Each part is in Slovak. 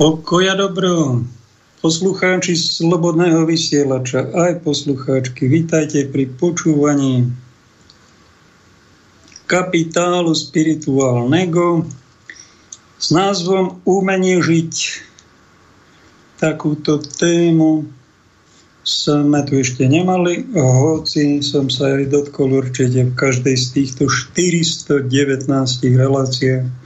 Pokoj a dobro, poslucháči Slobodného vysielača aj poslucháčky, vítajte pri počúvaní kapitálu spirituálneho s názvom Umenie žiť. Takúto tému sme tu ešte nemali, hoci som sa aj dotkol určite v každej z týchto 419 reláciách.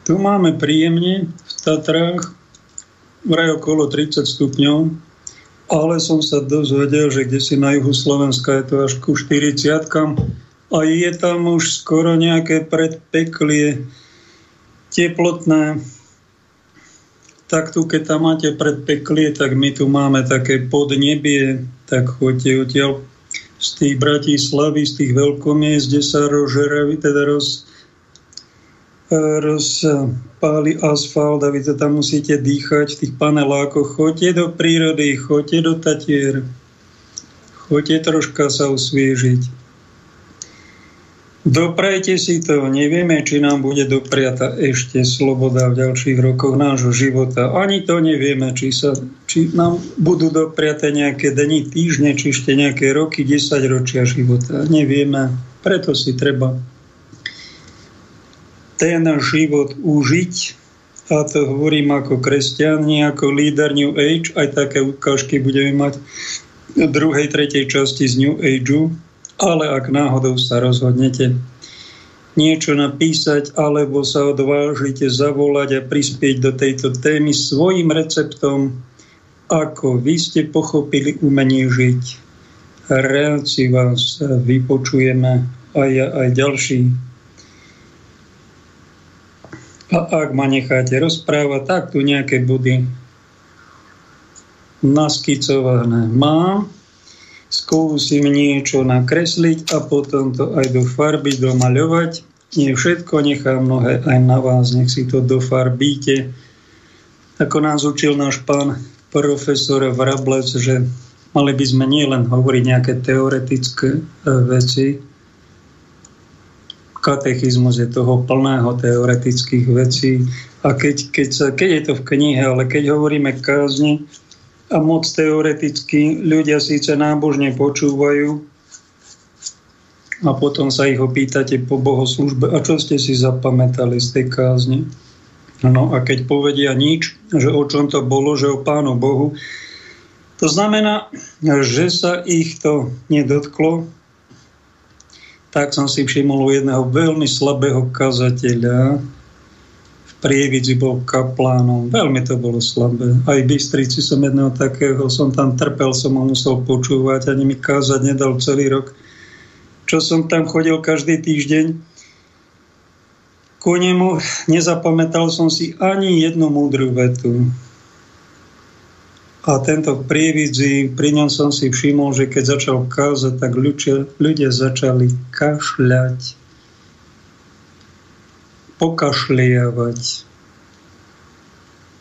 Tu máme príjemne v Tatrách, vraj okolo 30 stupňov, ale som sa dozvedel, že kdesi na juhu Slovenska je to až ku 40 a je tam už skoro nejaké predpeklie teplotné. Tak tu, keď tam máte predpeklie, tak my tu máme také podnebie, tak choďte odtiaľ z tých Bratislavy, z tých veľkomiest, kde sa rozžeraví, teda rozpáli asfalt a vy to tam musíte dýchať v tých panelákoch. Choďte do prírody, choďte do Tatier, choďte troška sa osviežiť. Doprajte si to, nevieme, či nám bude dopriata ešte sloboda v ďalších rokoch nášho života. Ani to nevieme, či nám budú dopriate nejaké dni, týždne, či ešte nejaké roky, 10 ročia života. Nevieme, preto si treba ten život užiť, a to hovorím ako kresťan, ako líder New Age, aj také ukážky budeme mať v druhej, tretej časti z New Ageu, ale ak náhodou sa rozhodnete niečo napísať, alebo sa odvážite zavolať a prispieť do tejto témy svojim receptom, ako vy ste pochopili umenie žiť. Ráci vás vypočujeme aj ja, aj ďalší. A ak ma necháte rozprávať, tak tu nejaké body naskicované mám. Skúsim niečo nakresliť a potom to aj do farby domaľovať. Nie všetko, nechám mnohé aj na vás, nech si to dofarbíte. Ako nás učil náš pán profesor Vrablec, že mali by sme nielen hovoriť nejaké teoretické veci, katechizmus je toho plného teoretických vecí a keď je to v knihe, ale keď hovoríme kázni a moc teoreticky, ľudia síce nábožne počúvajú a potom sa ich opýtate po bohoslúžbe, a čo ste si zapamätali z tej kázni? No a keď povedia nič, že o čom to bolo, že o Pánu Bohu, to znamená, že sa ich to nedotklo. Tak som si všimol u jedného veľmi slabého kazateľa. V Prievidzi bol kaplánom. Veľmi to bolo slabé. Aj v Bystrici som jedného takého, som tam trpel, som ho musel počúvať. Ani mi kázať nedal celý rok. Čo som tam chodil každý týždeň. Ku nemu nezapamätal som si ani jednu múdru vetu. A tento Prievidzi, pri ňom som si všimol, že keď začal kázať, tak ľudia začali kašľať, pokašliavať.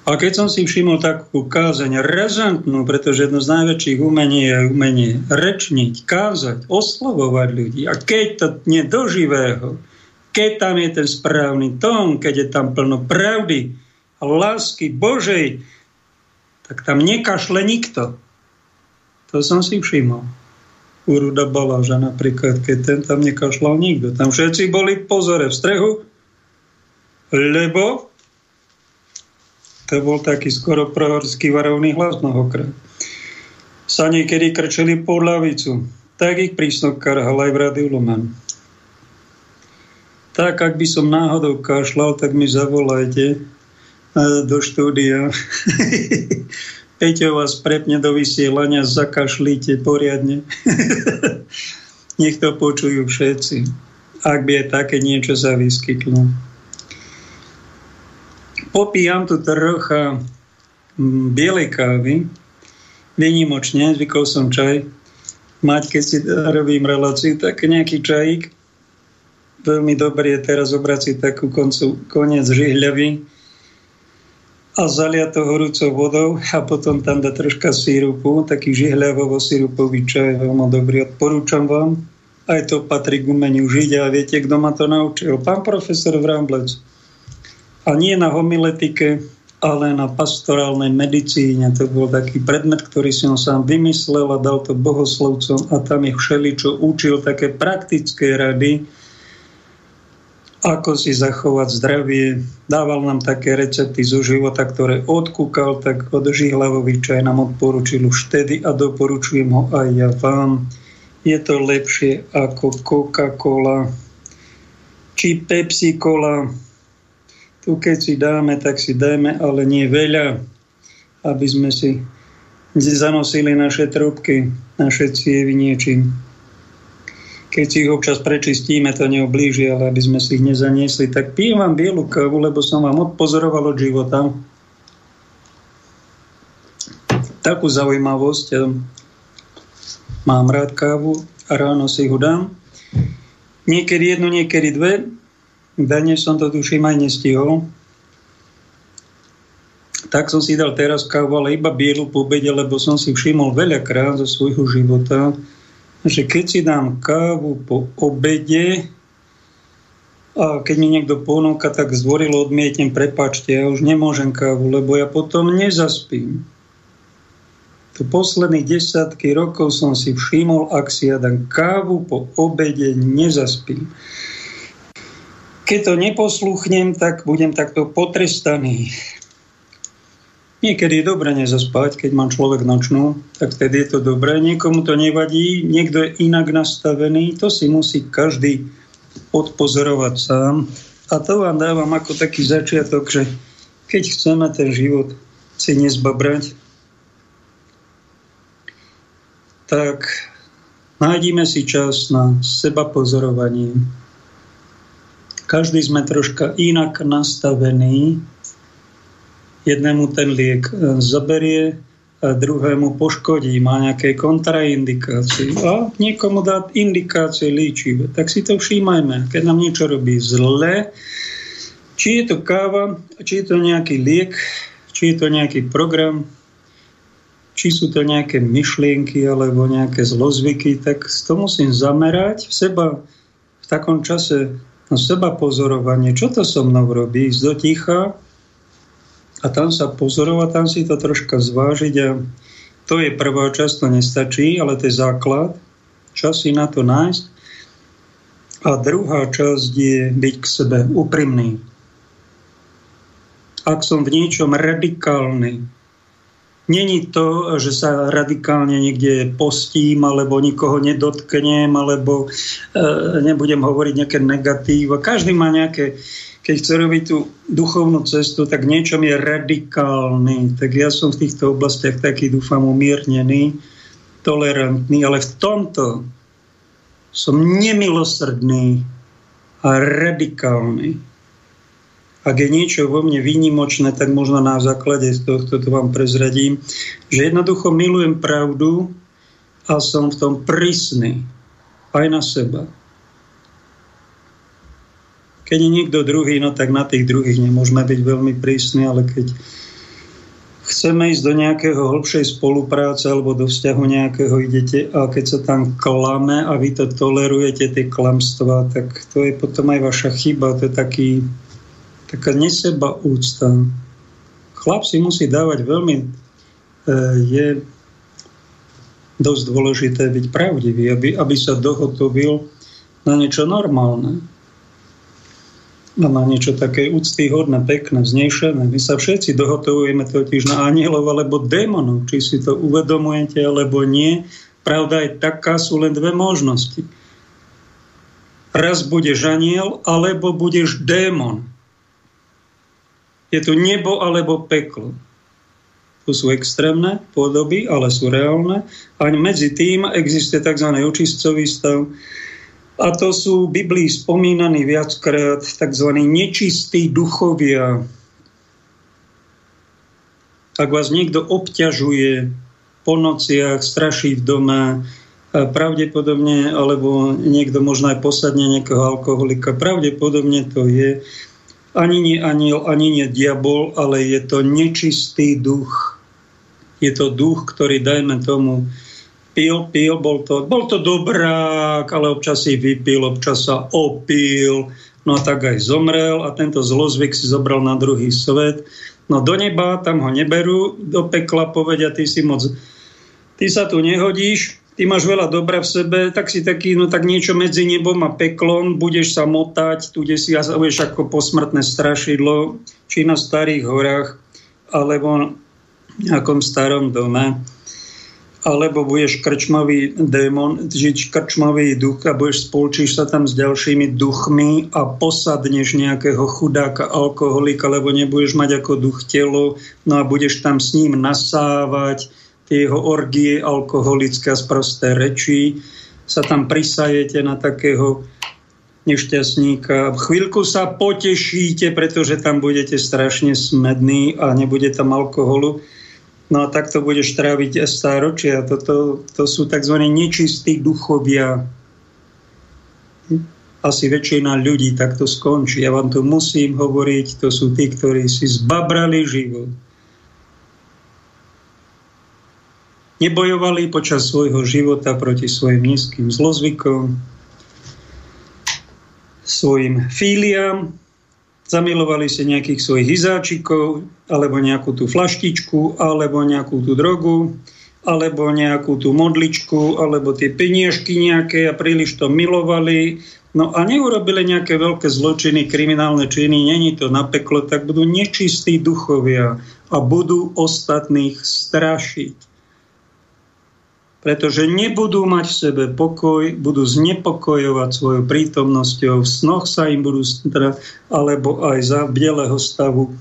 A keď som si všimol takú kázeň razantnú, pretože jedno z najväčších umení je umenie rečniť, kázať, oslovovať ľudí. A keď to nie do živého, keď tam je ten správny tón, keď je tam plno pravdy a lásky Božej, tak tam nekašle nikto. To som si všimol. U Ruda Baláža napríklad, keď ten tam nekašlal nikto. Tam všetci boli pozore v strehu, lebo to bol taký skoro prohorský varovný hlas mnohokrát. Sa niekedy krčili pod lavicu. Tak ich prísno karhal aj v rádiu Lumen. Tak, ak by som náhodou kašlal, tak mi zavolajte do štúdia. Peťo vás prepne do vysielania, zakašlite poriadne. Nech to počujú všetci, ak by aj také niečo sa vyskytlo. Popíjam tu trocha bielej kávy. Vynimočne, zvykol som čaj mať, keď si robím reláciu, tak nejaký čajík. Veľmi dobrý je teraz obrať si takú koniec žihľavy a zalia to horúcou vodou a potom tam dá troška sírupu, taký žihľavovo-sírupový čaj, veľmi dobrý, odporúčam vám. Aj to patrí k umeniu žiť a viete, kto ma to naučil? Pán profesor Vramblec. A nie na homiletike, ale na pastorálnej medicíne. To bol taký predmet, ktorý som sám vymyslel a dal to bohoslovcom a tam ich všeličo učil, také praktické rady, ako si zachovať zdravie. Dával nám také recepty zo života, ktoré odkúkal, tak od Žihlavových čaj nám odporučil už vtedy a doporučujem ho aj ja vám. Je to lepšie ako Coca-Cola či Pepsi-Cola. Tu keď si dáme, tak si dajme, ale nie veľa, aby sme si zanosili naše trúbky, naše cievy niečím. Keď si ich občas prečistíme, to neoblíži, ale aby sme si ich nezaniesli. Tak pijem vám bielu kávu, lebo som vám odpozoroval od života takú zaujímavosť. Mám rád kávu a ráno si ho dám. Niekedy jednu, niekedy dve. Dnes som to tuším aj nestihol. Tak som si dal teraz kávu, ale iba bielu po obede, lebo som si všimol veľakrát zo svojho života, že keď si dám kávu po obede a keď mi niekto ponúka, tak zdvorilo odmietnem, prepáčte, ja už nemôžem kávu, lebo ja potom nezaspím. To posledných 10 rokov som si všimol, ak si ja dám kávu po obede, nezaspím. Keď to neposluchnem, tak budem takto potrestaný. Niekedy je dobré nezaspať, keď má človek nočnú, tak vtedy je to dobré. Niekomu to nevadí, niekto je inak nastavený, to si musí každý odpozorovať sám. A to vám dávam ako taký začiatok, že keď chceme ten život si nezbabrať, tak nájdime si čas na sebapozorovanie. Každý sme troška inak nastavený. Jednému ten liek zaberie a druhému poškodí, má nejaké kontraindikácie a niekomu dá indikácie liečivé. Tak si to všímajme, keď nám niečo robí zle, či je to káva, či je to nejaký liek, či je to nejaký program, či sú to nejaké myšlienky alebo nejaké zlozvyky, tak to musím zamerať v seba v takom čase na seba pozorovanie, čo to so mnou robí, ísť do ticha a tam sa pozorovať, tam si to troška zvážiť. A to je prvá časť, to nestačí, ale to je základ. Čas si na to nájsť. A druhá časť je byť k sebe úprimný. Ak som v niečom radikálny, není to, že sa radikálne niekde postím, alebo nikoho nedotknem, alebo nebudem hovoriť nejaké negatíva. Každý má nejaké. Keď chce robiť tú duchovnú cestu, tak niečom je radikálny. Tak ja som v týchto oblastiach taký, dúfam, umiernený, tolerantný, ale v tomto som nemilosrdný a radikálny. Ak je niečo vo mne výnimočné, tak možno na základe z tohto to vám prezradím, že jednoducho milujem pravdu a som v tom prísny aj na seba. Keď je niekto druhý, no tak na tých druhých nemôžeme byť veľmi prísni, ale keď chceme ísť do nejakého hlbšej spolupráce alebo do vzťahu nejakého idete a keď sa tam klame a vy to tolerujete, tie klamstvá, tak to je potom aj vaša chyba, to je taká nesebaúcta. Chlap si musí dávať veľmi, je dosť dôležité byť pravdivý, aby sa dohotovil na niečo normálne. A na niečo také úctyhodné, pekné, vznešené. My sa všetci dohotovujeme totiž na anielov alebo démonov, či si to uvedomujete alebo nie. Pravda je taká, sú len dve možnosti. Raz budeš aniel, alebo budeš démon. Je tu nebo alebo peklo. To sú extrémne podoby, ale sú reálne. A medzi tým existuje tzv. Očistcový stav. A to sú v Biblii spomínaní viackrát tzv. Nečistí duchovia. Ak vás niekto obťažuje po nociach, straší v dome, pravdepodobne, alebo niekto možno aj posadne nejakého alkoholika, pravdepodobne to je ani nie aniel, ani nie diabol, ale je to nečistý duch. Je to duch, ktorý, dajme tomu, pil, bol to dobrák, ale občas si vypil, občas sa opil, No a tak aj zomrel a tento zlozvyk si zobral na druhý svet. No do neba, tam ho neberú, do pekla povedia, ty sa tu nehodíš, ty máš veľa dobra v sebe, tak si taký, no tak niečo medzi nebom a peklom, budeš sa motať, tu si a budeš ako posmrtné strašidlo, či na starých horách, alebo nejakom starom dome, alebo budeš krčmavý démon, žiť krčmavý duch a budeš spolčíš sa tam s ďalšími duchmi a posadneš nejakého chudáka, alkoholika, lebo nebudeš mať ako duch telo, no a budeš tam s ním nasávať tie jeho orgie alkoholické a sprosté reči, sa tam prisajete na takého nešťastníka. Chvíľku sa potešíte, pretože tam budete strašne smední a nebude tam alkoholu. No a takto budeš tráviť stáročia. To sú tzv. Nečistí duchovia. Asi väčšina ľudí takto skončí. Ja vám to musím hovoriť. To sú tí, ktorí si zbabrali život. Nebojovali počas svojho života proti svojim nízkym zlozvykom, svojim fíliám, zamilovali si nejakých svojich hyzáčikov, alebo nejakú tú flaštičku, alebo nejakú tú drogu, alebo nejakú tú modličku, alebo tie peniažky nejaké a príliš to milovali. No a neurobili nejaké veľké zločiny, kriminálne činy, není to na peklo, tak budú nečistí duchovia a budú ostatných strašiť. Pretože nebudú mať v sebe pokoj, budú znepokojovať svojou prítomnosťou, v snoch sa im budú alebo aj za bdelého stavu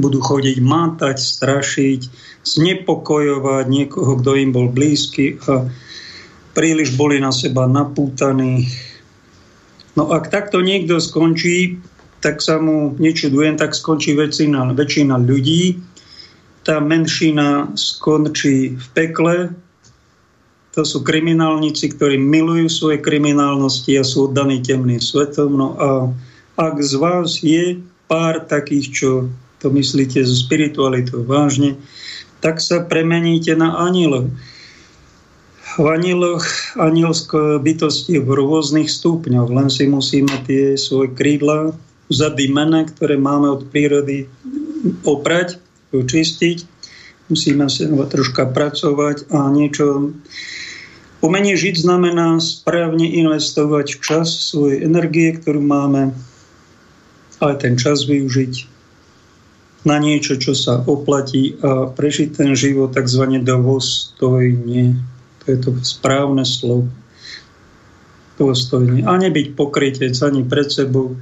budú chodiť, mátať, strašiť, znepokojovať niekoho, kto im bol blízky a príliš boli na seba napútaní. No ak takto niekto skončí, tak sa mu nečudujem, tak skončí väčšina ľudí. Tá menšina skončí v pekle. To sú kriminálnici, ktorí milujú svoje kriminálnosti a sú oddaní temným svetom. No a ak z vás je pár takých, čo to myslíte so spiritualitou vážne, tak sa premeníte na anilov. V aniloch, anielské bytosti v rôznych stupňoch. Len si musíme tie svoje krídla zadýmené, ktoré máme od prírody, oprať, očistiť. Musíme sa troška pracovať a niečo. Umenie žiť znamená správne investovať čas, svoje energie, ktorú máme, ale ten čas využiť na niečo, čo sa oplatí a prežiť ten život takzvané dôstojne. To je to správne slovo. Dôstojne. A nebyť pokrytec ani pred sebou,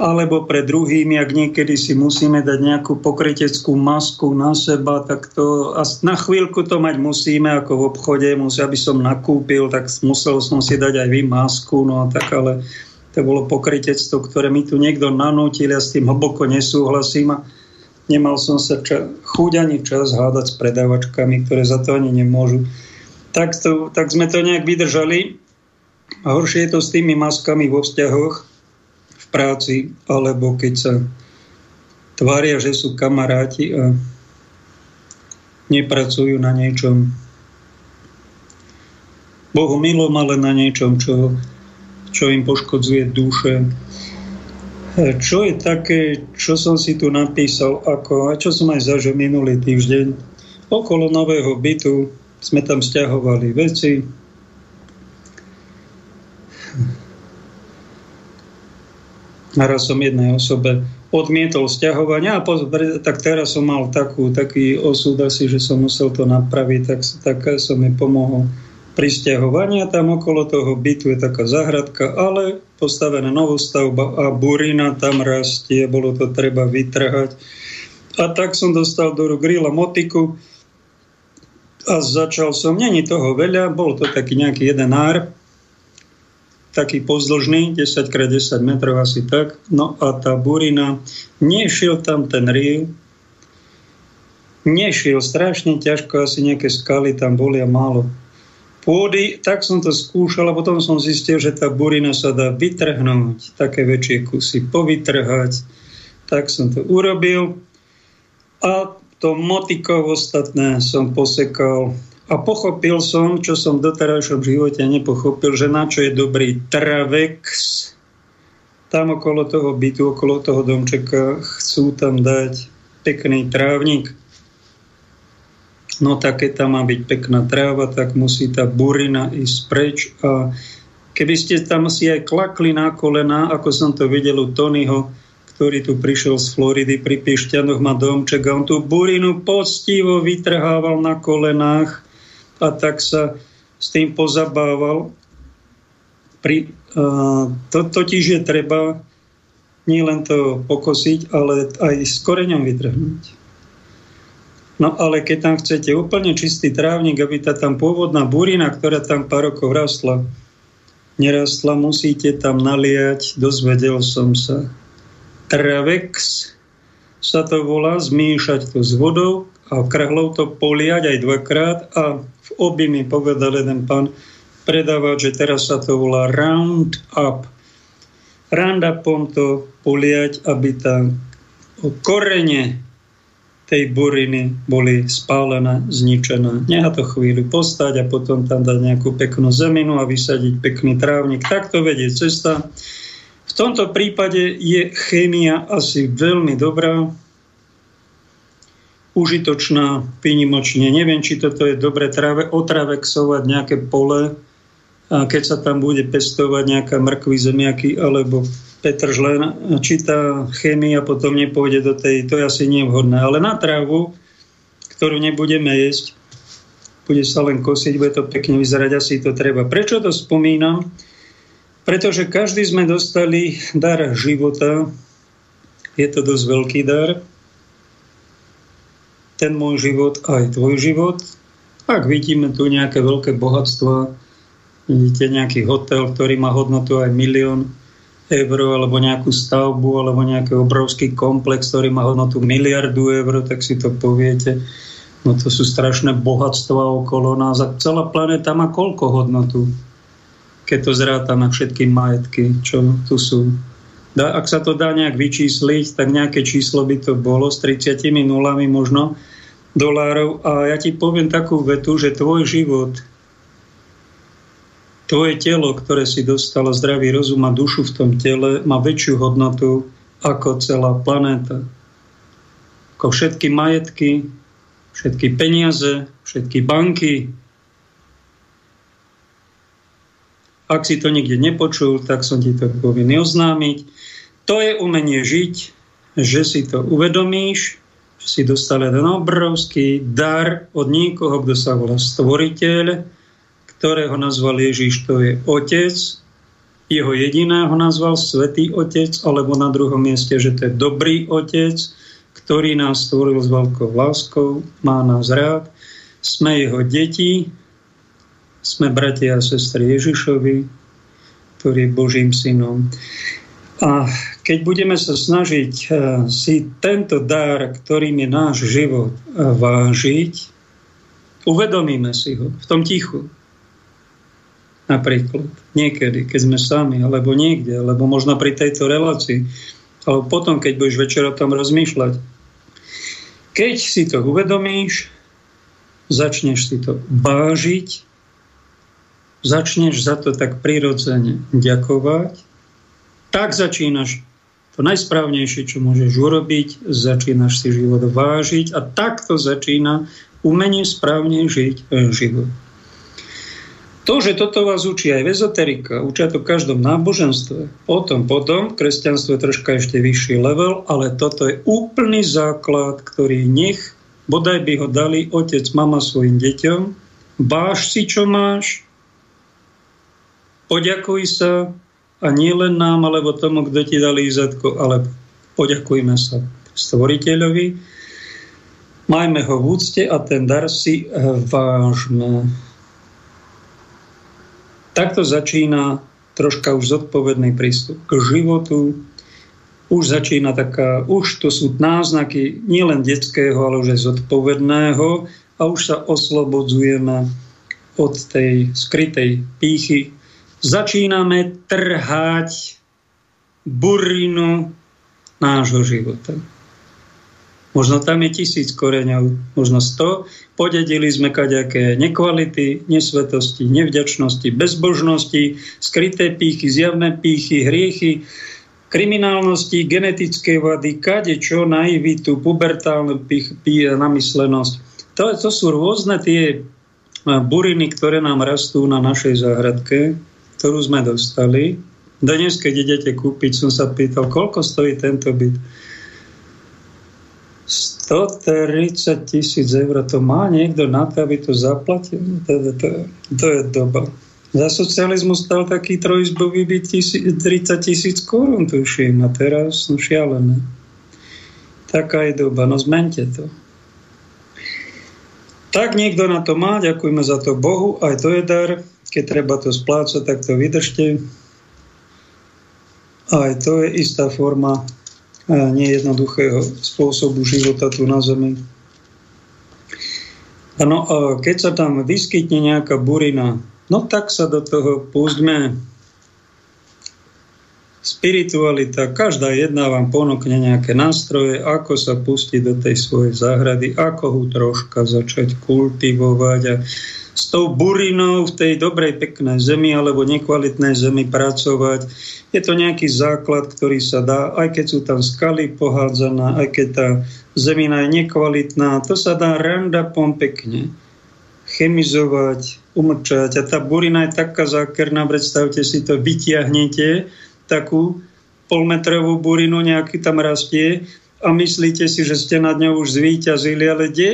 alebo pre druhými, ak niekedy si musíme dať nejakú pokryteckú masku na seba, tak to, a na chvíľku to mať musíme, ako v obchode, aby som nakúpil, tak musel som si dať aj vy masku, no a tak, ale to bolo pokrytectvo, ktoré mi tu niekto nanútil, ja s tým hlboko nesúhlasím a nemal som sa chuť ani čas hádať s predávačkami, ktoré za to ani nemôžu. Tak sme to nejak vydržali a horšie je to s tými maskami vo vzťahoch, práci, alebo keď sa tvária, že sú kamaráti a nepracujú na niečom Bohu milom, ale na niečom, čo im poškodzuje duše. Čo je také, čo som si tu napísal, ako, a čo som aj zažil minulý týždeň, okolo nového bytu sme tam sťahovali veci, naraz som jednej osobe odmietol sťahovania a tak teraz som mal taký osud asi, že som musel to napraviť, tak som mi pomohol pri sťahovaní a tam okolo toho bytu je taká záhradka, ale postavená novostavba a burina tam rastie, bolo to treba vytrhať. A tak som dostal do rúk grilla motiku a začal som, není toho veľa, bol to taký nejaký jeden ár, taký pozdĺžný, 10x10 metrov asi tak. No a tá burina, nešiel tam ten rýl, nešiel strašne ťažko, asi nejaké skaly tam boli a málo pôdy, tak som to skúšal a potom som zistil, že tá burina sa dá vytrhnúť, také väčšie kusy povytrhať, tak som to urobil a to motikov ostatné som posekal. A pochopil som, čo som v doterajšom živote nepochopil, že na čo je dobrý Travex tam okolo toho bytu, okolo toho domčeka chcú tam dať pekný trávnik. No tak keď tam má byť pekná tráva, tak musí tá burina ísť preč. A keby ste tam si aj klakli na kolená, ako som to videl u Tonyho, ktorý tu prišiel z Floridy, pri Píšťanoch má domček a on tú burinu poctivo vytrhával na kolenách a tak sa s tým pozabával. To totiž je treba nielen to pokosiť, ale aj s koreňom vytrhnúť. No ale keď tam chcete úplne čistý trávnik, aby tá tam pôvodná burina, ktorá tam pár rokov rastla, nerastla, musíte tam naliať, dozvedel som sa, Travex sa to volá, zmiešať to s vodou a krhlou to poliať aj dvakrát. A v obi mi povedal jeden pán predávať, že teraz sa to volá Roundup. Roundupom to poliať, aby tam korene tej buriny boli spálené, zničené. Nechá to chvíľu postať a potom tam dať nejakú peknú zeminu a vysadiť pekný trávnik. Takto vedie cesta. V tomto prípade je chémia asi veľmi dobrá, užitočná, výnimočne. Neviem, či toto je dobre otravexovať nejaké pole, a keď sa tam bude pestovať nejaká mrkvy, zemiaky alebo petržlen, či tá chémia potom nepôjde do tej, to je asi nevhodné. Ale na trávu, ktorú nebudeme jesť, bude sa len kosiť, bude to pekne vyzerať, asi to treba. Prečo to spomínam? Pretože každý sme dostali dar života. Je to dosť veľký dar. Ten môj život, aj tvoj život. Ak vidíme tu nejaké veľké bohatstvo, vidíte nejaký hotel, ktorý má hodnotu aj 1 000 000 eur, alebo nejakú stavbu, alebo nejaký obrovský komplex, ktorý má hodnotu 1 000 000 000 eur, tak si to poviete. No to sú strašné bohatstva okolo nás. A celá planéta má koľko hodnotu? Keď to zrátame všetky majetky, čo tu sú. Ak sa to dá nejak vyčísliť, tak nejaké číslo by to bolo s 30 nulami možno dolárov. A ja ti poviem takú vetu, že tvoj život, tvoje telo, ktoré si dostalo, zdravý rozum a dušu v tom tele, má väčšiu hodnotu ako celá planéta. Ako všetky majetky, všetky peniaze, všetky banky. Ak si to nikde nepočul, tak som ti to povinný oznámiť. To je umenie žiť, že si to uvedomíš, že si dostal jeden obrovský dar od niekoho, kto sa volá Stvoriteľ, ktorého nazval Ježiš, to je Otec. Jeho jediného nazval Svätý Otec, alebo na druhom mieste, že to je Dobrý Otec, ktorý nás stvoril s veľkou láskou, má nás rád. Sme jeho deti, sme bratia a sestry Ježišovi, ktorý je Božím synom. A keď budeme sa snažiť si tento dar, ktorým je náš život, vážiť, uvedomíme si ho v tom tichu. Napríklad niekedy, keď sme sami, alebo niekde, alebo možno pri tejto relácii, alebo potom, keď budeš večer o tom rozmýšľať. Keď si to uvedomíš, začneš si to vážiť, začneš za to tak prirodzene ďakovať, tak začínaš to najsprávnejšie, čo môžeš urobiť, začínaš si život vážiť a takto začína umenie správne žiť život. To, že toto vás učí aj ezoterika, učia to v každom náboženstve, potom, kresťanstvo je troška ešte vyšší level, ale toto je úplný základ, ktorý nech, bodaj by ho dali otec, mama svojim deťom. Váž si, čo máš, poďakuj sa a nie len nám, alebo tomu, kto ti dal lízatko, ale poďakujme sa Stvoriteľovi, majme ho v úcte a ten dar si vážme. Takto začína troška už zodpovedný prístup k životu. Už začína taká, už to sú náznaky nielen detského, ale už aj zodpovedného a už sa oslobodzujeme od tej skrytej pýchy. Začíname trhať burinu nášho života. Možno tam je 1000 koreňov, možno 100. Podedili sme kadejaké nekvality, nesvetosti, nevďačnosti, bezbožnosti, skryté pýchy, zjavné pýchy, hriechy, kriminálnosti, genetické vady, kadečo, naivitu, pubertálnu namyslenosť. To sú rôzne tie buriny, ktoré nám rastú na našej záhradke, ktorú sme dostali. Dnes, keď idete kúpiť, som sa pýtal, koľko stojí tento byt. 130 000 eur. To má niekto na to, aby to zaplatil? To je doba. Za socializmu stal taký trojizbový byt 30 000 korún, tuším. A teraz som šialený. Taká je doba. No zmente to. Tak niekto na to má. Ďakujeme za to Bohu. Aj to je dar. Keď treba to splácať, tak to vydržte. Aj to je istá forma nejednoduchého spôsobu života tu na Zemi. Ano, keď sa tam vyskytne nejaká burina, no tak sa do toho pústme. Spiritualita, každá jedna vám ponúkne nejaké nástroje, ako sa pustiť do tej svojej záhrady, ako ho troška začať kultivovať a s tou burinou v tej dobrej, peknej zemi alebo nekvalitnej zemi pracovať. Je to nejaký základ, ktorý sa dá, aj keď sú tam skaly pohádzané, aj keď tá zemina je nekvalitná, to sa dá roundupom pekne chemizovať, umrčať. A tá burina je taká zákerná, predstavte si to, vytiahnete takú polmetrovú burinu, nejaký tam rastie a myslíte si, že ste nad ňou už zvíťazili, ale kde?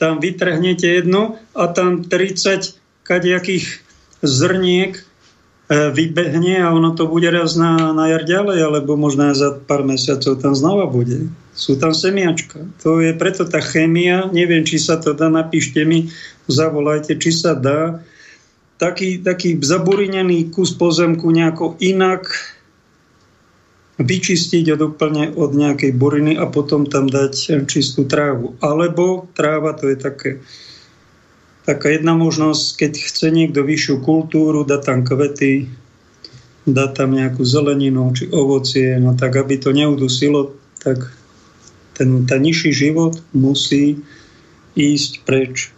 Tam vytrhnete jednu a tam 30 kadejakých zrniek vybehne a ono to bude raz na jar ďalej, alebo možno aj za pár mesiacov tam znova bude. Sú tam semiačka. To je preto tá chémia, neviem, či sa to dá, napíšte mi, zavolajte, či sa dá. Taký zaburinený kus pozemku nejako inak vyčistiť od úplne od nejakej buriny a potom tam dať čistú trávu. Alebo tráva, to je taká jedna možnosť, keď chce niekto vyššiu kultúru, dá tam kvety, dá tam nejakú zeleninu či ovocie, no tak aby to neudusilo, tak tá nižší život musí ísť preč.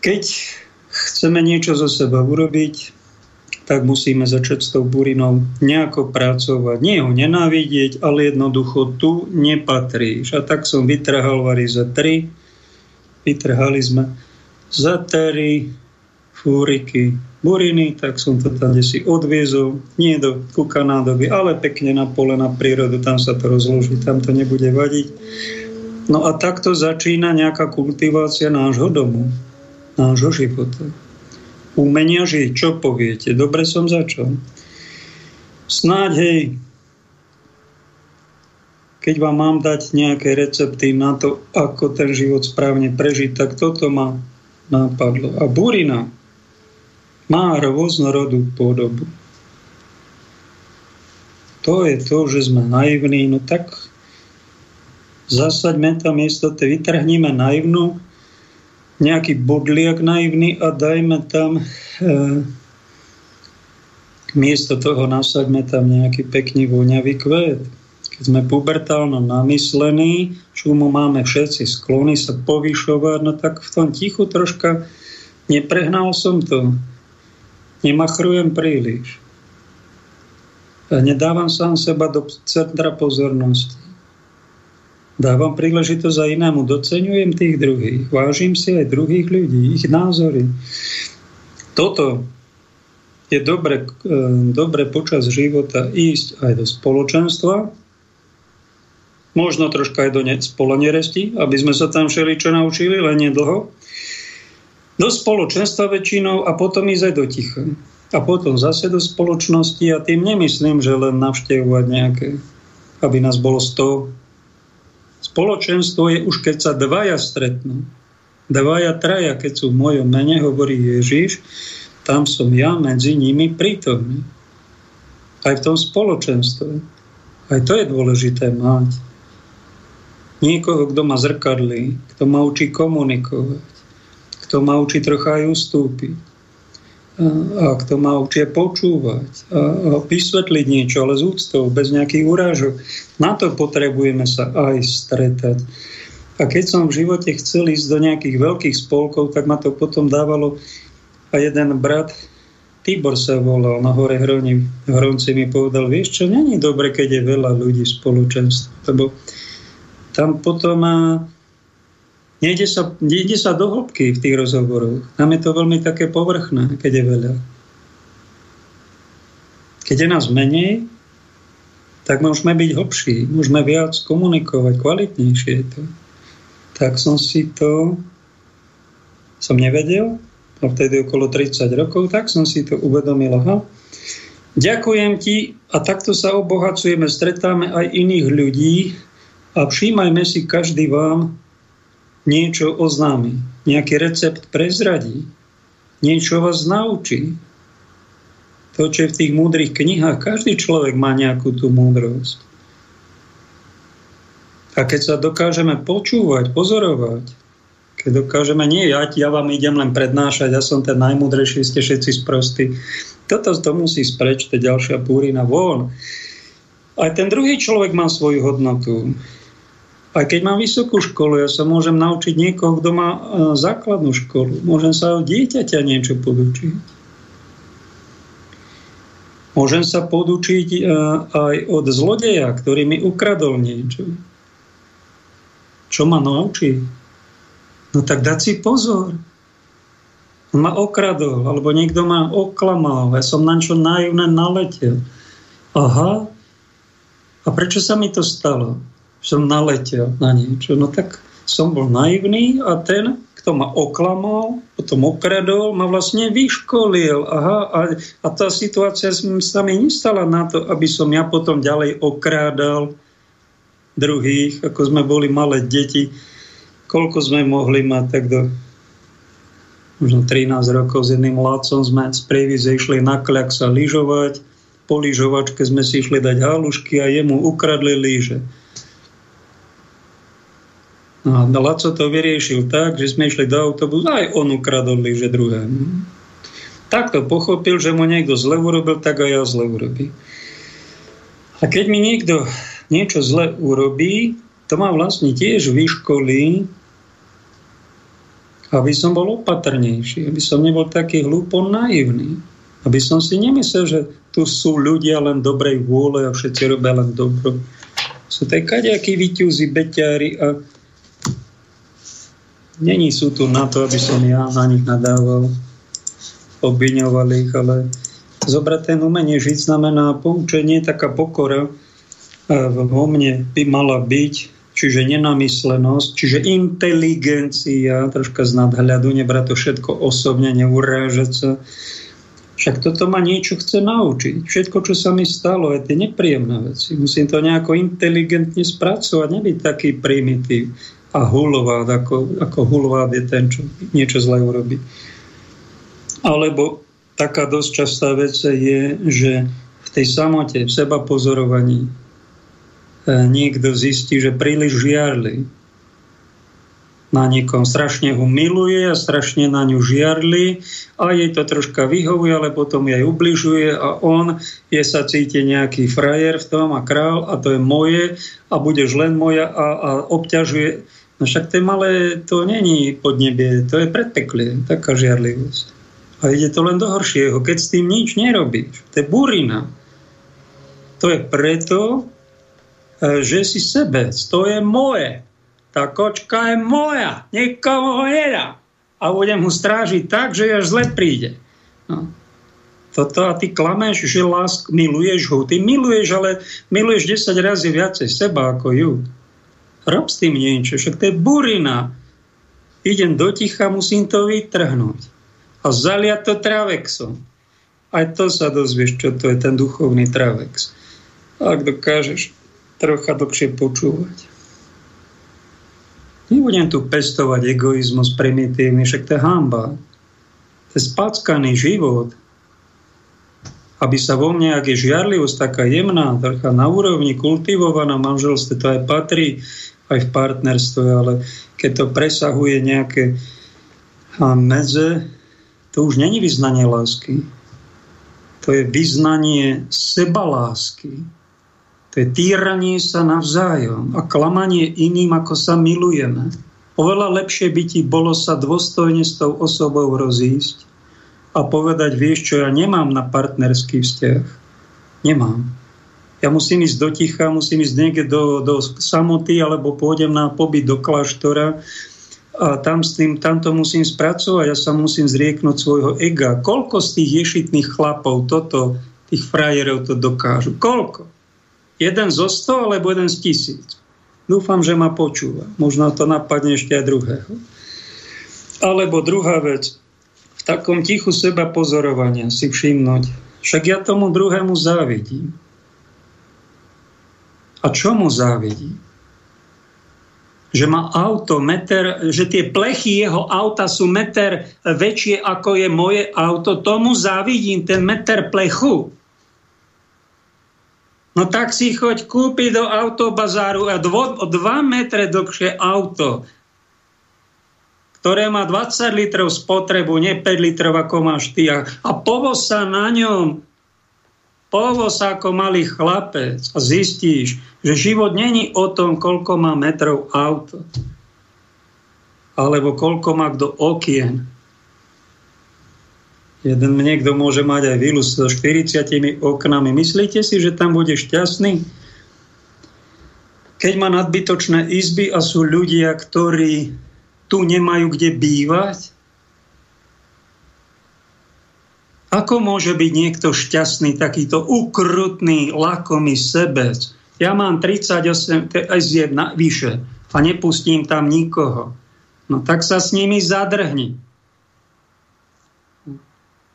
Keď chceme niečo zo seba urobiť, tak musíme začať s tou burinou nejako pracovať. Nie ho nenávidieť, ale jednoducho tu nepatríš. A tak som vytrhal vary za 3. Vytrhali sme za 3 fúriky buriny, tak som to tam si odviezol. Nie do kukanádoby, ale pekne na pole, na prírodu. Tam sa to rozloží, tam to nebude vadiť. No a takto začína nejaká kultivácia nášho domu, nášho života. Umenia žiť, čo poviete? Dobre som začal. Snáď, hej, keď vám mám dať nejaké recepty na to, ako ten život správne prežiť, tak toto ma napadlo. A burina má rôznorodú podobu. To je to, že sme naivní, no tak zasaďme tam miesto, vytrhníme naivnú, nejaký bodliak naivný a dajme tam miesto toho nasaďme tam nejaký pekný voňavý kvet. Keď sme pubertálno namyslení, čumu máme všetci sklony sa povyšovať, no tak v tom tichu troška neprehnal som to. Nemachrujem príliš. A nedávam sám seba do centra pozornosti. Dávam príležitosť za inému, doceňujem tých druhých, vážim si aj druhých ľudí, ich názory. Toto je dobre počas života ísť aj do spoločenstva, možno troška aj do spola neresti, aby sme sa tam všeličo naučili, len nedlho. Do spoločenstva väčšinou a potom ísť aj do ticha. A potom zase do spoločnosti a tým nemyslím, že len navštevovať nejaké, aby nás bolo 100. Spoločenstvo je už, keď sa dvaja stretnú. Dvaja, traja, keď sú v mojom mene, hovorí Ježiš, tam som ja medzi nimi prítomný. Aj v tom spoločenstve. Aj to je dôležité mať. Niekoho, kto ma zrkadlí, kto ma učí komunikovať, kto ma učí trocha aj ustúpiť a kto ma učí počúvať a vysvetliť niečo, ale z úctou, bez nejakých urážok. Na to potrebujeme sa aj stretať. A keď som v živote chcel ísť do nejakých veľkých spolkov, tak ma to potom dávalo a jeden brat Tibor sa volal na Hore Hroni, v Hronci, mi povedal, vieš čo, není dobre, keď je veľa ľudí v spoločenstve, lebo tam potom nejde sa do hĺbky v tých rozhovoroch. Tam je to veľmi také povrchné, keď je veľa. Keď je nás menej, tak môžeme byť hlbší, môžeme viac komunikovať, kvalitnejšie je to. Tak som nevedel, a vtedy okolo 30 rokov, tak som si to uvedomil. Aha. Ďakujem ti a takto sa obohacujeme, stretáme aj iných ľudí a všímajme si, každý vám niečo oznámi, nejaký recept prezradí, niečo vás naučí. To, čo je v tých múdrych knihách, každý človek má nejakú tú múdrosť. A keď sa dokážeme počúvať, pozorovať, keď dokážeme, ja vám idem len prednášať, ja som ten najmúdrejší, ste všetci sprostí. To musí spreč, to je ďalšia búrina von. Aj ten druhý človek má svoju hodnotu. Aj keď mám vysokú školu, ja sa môžem naučiť niekoho, kto má základnú školu. Môžem sa od dieťaťa niečo podučiť. Môžem sa podučiť aj od zlodeja, ktorý mi ukradol niečo. Čo ma naučí? No tak dať si pozor. On ma okradol, alebo niekto ma oklamal. Ja som na čo naivne naletel. Aha. A prečo sa mi to stalo? Som naletel na niečo. No tak som bol naivný a ten, kto ma oklamal, potom okradol, ma vlastne vyškolil. Aha. A tá situácia sa mi nestala na to, aby som ja potom ďalej okrádal druhých, ako sme boli malé deti, koľko sme mohli mať, tak možno 13 rokov s jedným mladcom sme z Prievidze išli na Kľak sa lyžovať, po lyžovačke sme si išli dať halušky a jemu ukradli lyže. A Laco to vyriešil tak, že sme išli do autobusu, aj on ukradol lyže druhému. Takto pochopil, že mu niekto zle urobil, tak aj ja zle urobím. A keď mi niekto niečo zle urobí, to ma vlastne tiež vyškolí, aby som bol opatrnejší, aby som nebol taký hlúpo naivný, aby som si nemyslel, že tu sú ľudia len dobrej vôle a všetci robia len dobro. Sú tak kadejakí vyťúzi, beťári a není sú tu na to, aby som ja na nich nadával, obviňoval ich, ale zobrať ten umenie žiť znamená poučenie, taká pokora vo mne by mala byť. Čiže nenamyslenosť, čiže inteligencia, troška z nadhľadu, nebrať to všetko osobne, neurážať sa. Však toto ma niečo chce naučiť. Všetko, čo sa mi stalo, je tie nepríjemné veci. Musím to nejako inteligentne spracovať, nebyť taký primitív a hulvád, ako hulvád je ten, čo niečo zle urobí. Alebo taká dosť častá vec je, že v tej samote, v seba pozorovaní, niekto zistí, že príliš žiarli na niekom. Strašne ho miluje a strašne na ňu žiarli a jej to troška vyhovuje, ale potom jej ubližuje a on je sa cíti nejaký frajer v tom a král a to je moje a budeš len moja a obťažuje. No však to malé, to není podnebie, to je predpeklie, taká žiarlivosť. A ide to len do horšieho, keď s tým nič nerobíš. To je burina. To je preto, že si sebec, to je moje. Tá kočka je moja, nikomu ho nedá. A budem ho strážiť tak, že až zle príde. No. Toto a ty klameš, že lásk miluješ ho. Ty miluješ, ale miluješ 10 razy viacej seba ako ju. Rob s tým niečo, však to je burina. Idem do ticha, musím to vytrhnúť. A zaliať to Travexom. Aj to sa dozvieš, čo to je ten duchovný Travex. Ak dokážeš trocha dlhšie počúvať. Nebudem tu pestovať egoizmus primitívny, však to je hanba. To je spackaný život. Aby sa vo mne, ak je žiarlivosť taká jemná, trocha na úrovni, kultivovaná, manželstve to aj patrí, aj v partnerstve, ale keď to presahuje nejaké medze, to už není vyznanie lásky. To je vyznanie sebalásky. To je týranie sa navzájom a klamanie iným, ako sa milujeme. Oveľa lepšie by ti bolo sa dôstojne s tou osobou rozísť, a povedať, vieš čo, ja nemám na partnerský vzťah. Nemám. Ja musím ísť do ticha, musím ísť niekde do samoty, alebo pôjdem na pobyt do kláštora a tam to musím spracovať. Ja sa musím zrieknúť svojho ega. Koľko z tých ješitných chlapov tých frajerov to dokážu? Koľko? 1 zo 100 alebo 1 z 1000? Dúfam, že ma počúva. Možno to napadne ešte aj druhého. Alebo druhá vec. V takom tichu seba pozorovania si všimnúť. Však ja tomu druhému závidím. A čomu závidí? Že má auto meter, že tie plechy jeho auta sú meter väčšie ako je moje auto. Tomu závidím, ten meter plechu. No tak si choď kúpiť do autobazáru a 2 metre dlhšie auto, ktoré má 20 litrov spotrebu, nie 5 litrov ako máš ty. A povoz sa na ňom. Povoz ako malý chlapec a zistíš, že život není o tom, koľko má metrov auto. Alebo koľko má kto okien. Niekto môže mať aj vilu so 40 oknami. Myslíte si, že tam bude šťastný? Keď má nadbytočné izby a sú ľudia, ktorí tu nemajú kde bývať, ako môže byť niekto šťastný, takýto ukrutný, lakomý sebec? Ja mám 38 SZ vyše a nepustím tam nikoho. No tak sa s nimi zadrhni.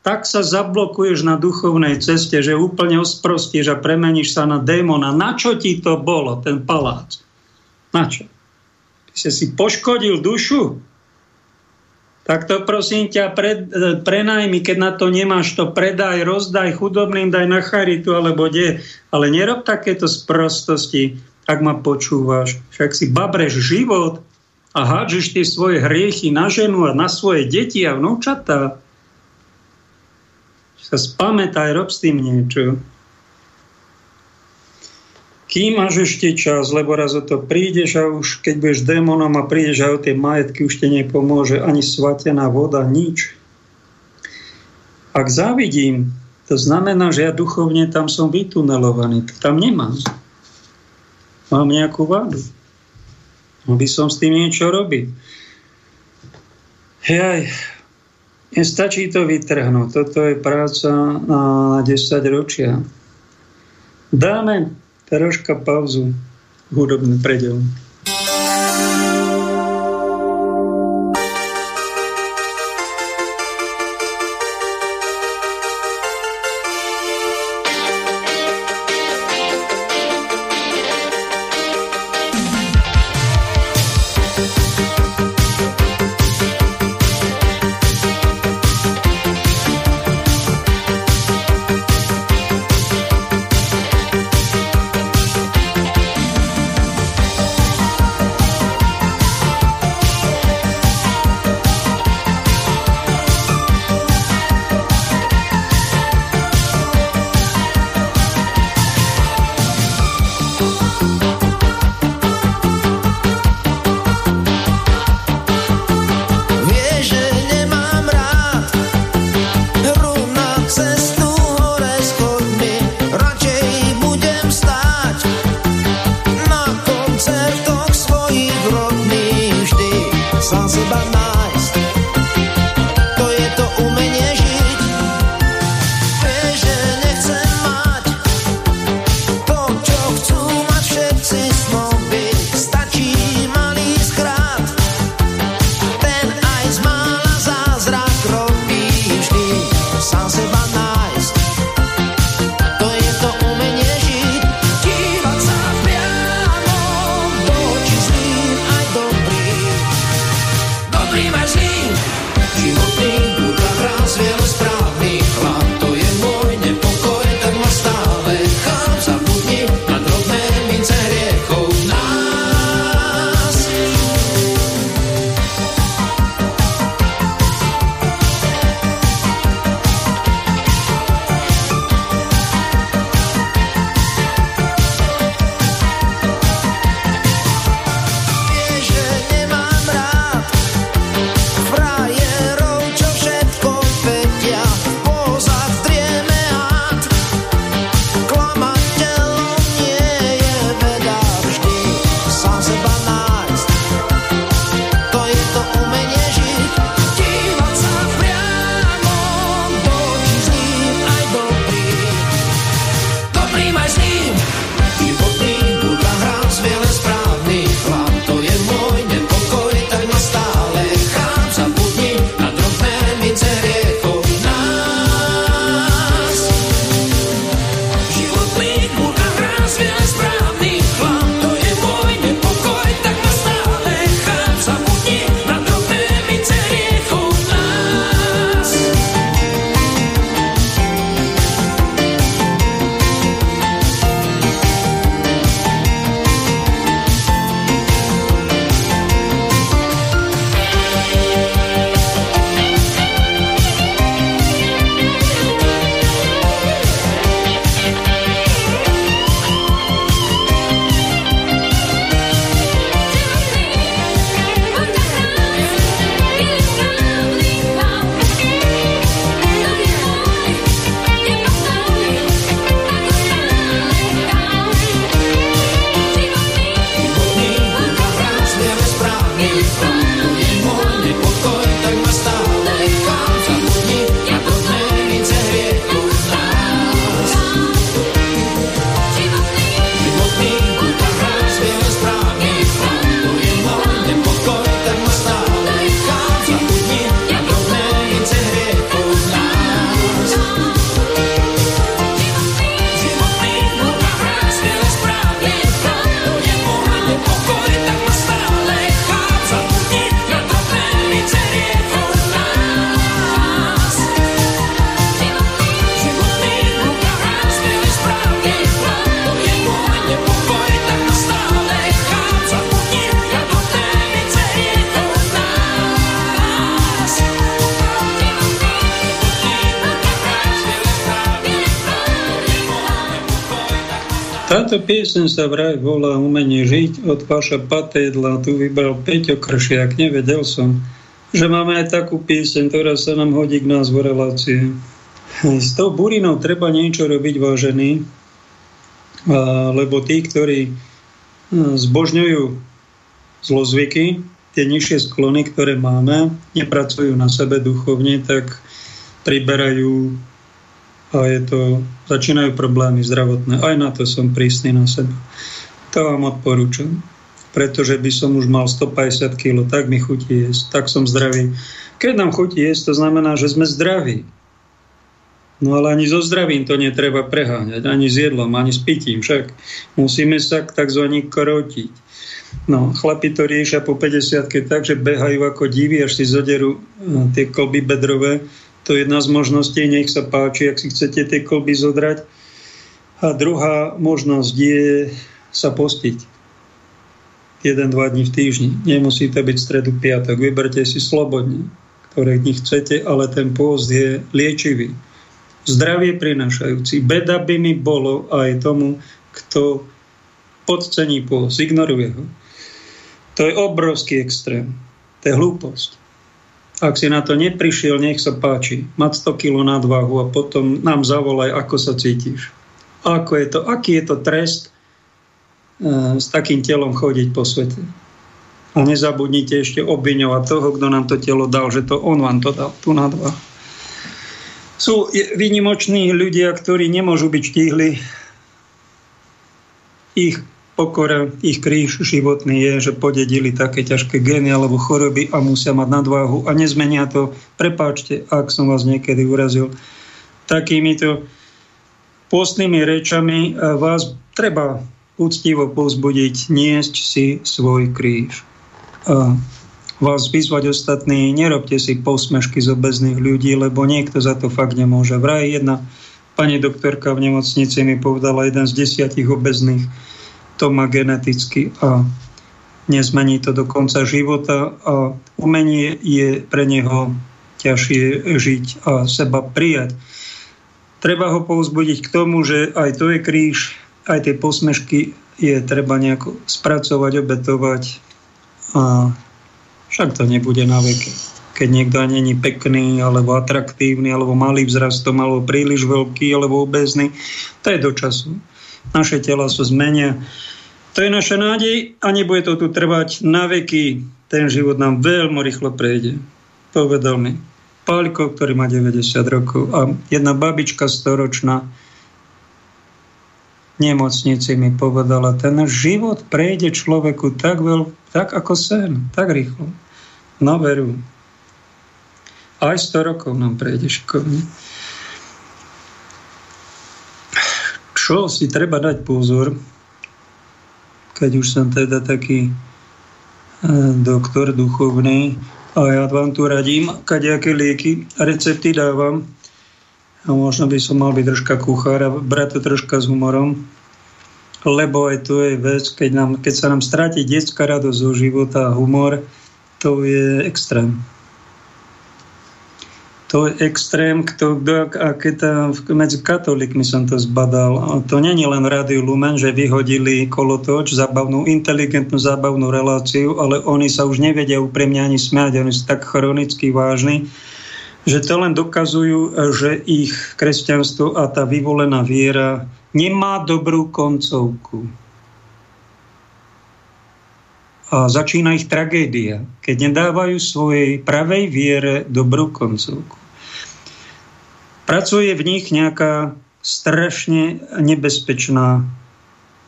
Tak sa zablokuješ na duchovnej ceste, že úplne osprostíš a premeníš sa na démona. Na čo ti to bolo, ten palác? Na čo? Ty si poškodil dušu? Tak to prosím ťa prenajmi, keď na to nemáš, to predaj, rozdaj chudobným, daj na charitu alebo kde. Ale nerob takéto sprostosti, ak ma počúvaš. Však si babreš život a hádžeš tie svoje hriechy na ženu a na svoje deti a vnúčatá. Sa spamätaj, rob s tým niečo. Kým máš ešte čas, lebo raz o to prídeš a už keď budeš démonom a prídeš a o tie majetky už ti nepomôže ani svatená voda, nič. Ak závidím, to znamená, že ja duchovne tam som vytunelovaný. Tam nemám. Mám nejakú vadu. Aby som s tým niečo robil. Hej, nestačí to vytrhnúť. Toto je práca na 10 ročia. Dáme troška pauzu, hudobný predel. Táto pieseň sa vraj volá Umenie žiť od Vaša Patejdla. Tu vybral Peťo Kršiak. Nevedel som, že máme aj takú pieseň, ktorá sa nám hodí k nás v relácii. S tou burinou treba niečo robiť, vážení, lebo tí, ktorí zbožňujú zlozvyky, tie nižšie sklony, ktoré máme, nepracujú na sebe duchovne, tak priberajú a začínajú problémy zdravotné. Aj na to som prísny na seba. To vám odporúčam. Pretože by som už mal 150 kg, tak mi chutí jesť, tak som zdravý. Keď nám chutí jesť, to znamená, že sme zdraví. No ale ani so zdravím to netreba preháňať, ani s jedlom, ani s pitím. Však musíme sa takzvaní krotiť. No, chlapi to riešia po 50-ke tak, že behajú ako diví, až si zoderú tie kolby bedrové. To je jedna z možností, nech sa páči, ak si chcete tie kolby zodrať. A druhá možnosť je sa postiť. 1-2 dní v týždni. Nemusíte byť v stredu, piatok. Vyberte si slobodne, ktoré dní chcete, ale ten pôst je liečivý. Zdravie prinášajúci. Beda by mi bolo aj tomu, kto podcení pôst, ignoruje ho. To je obrovský extrém. To je hlúposť. Ak si na to neprišiel, nech sa páči. Mať 100 kg nadváhu a potom nám zavolaj, ako sa cítiš. Ako je to, aký je to trest s takým telom chodiť po svete. A nezabudnite ešte obviňovať toho, kto nám to telo dal, že to on vám to dal, tú nadváhu. Sú výnimoční ľudia, ktorí nemôžu byť štíhli. Ich pokora, ich kríž životný je, že podedili také ťažké gény alebo choroby a musia mať nadváhu a nezmenia to. Prepáčte, ak som vás niekedy urazil. Takýmito postnými rečami vás treba úctivo povzbudiť, niesť si svoj kríž. A vás vyzvať ostatní, nerobte si posmešky z obezných ľudí, lebo niekto za to fakt nemôže. Vraj jedna pani doktorka v nemocnici mi povedala, 1 z 10 obezných to má geneticky a nezmení to do konca života a umenie je pre neho ťažšie žiť a seba prijať. Treba ho povzbudiť k tomu, že aj to je kríž, aj tie posmešky je treba nejako spracovať, obetovať a však to nebude na veky. Keď niekto není pekný, alebo atraktívny, alebo malý vzrastom, alebo príliš veľký, alebo obézny, to je do času. Naše tela sa zmenia. To je naša nádej a nebude to tu trvať na veky. Ten život nám veľmi rýchlo prejde. Povedal mi Paľko, ktorý má 90 rokov a jedna babička storočná v nemocnici mi povedala, ten život prejde človeku tak tak ako sen, tak rýchlo. No veru. Aj 100 rokov nám prejde šikovne. Čo si treba dať pozor, keď už som teda taký doktor duchovný a ja vám tu radím, kadejaké lieky a recepty dávam a možno by som mal byť troška kuchár a brať to troška s humorom, lebo aj to je vec, keď sa nám stráti detská radosť zo života a humor, to je extrém. To je extrém, medzi katolíkmi som to zbadal. A to není len rádio Lumen, že vyhodili kolotoč, inteligentnú zábavnú reláciu, ale oni sa už nevedia úprimne ani smiať. Oni sú tak chronicky vážni, že to len dokazujú, že ich kresťanstvo a tá vyvolená viera nemá dobrú koncovku. A začína ich tragédia, keď nedávajú svojej pravej viere dobrú koncovku. Pracuje v nich nejaká strašne nebezpečná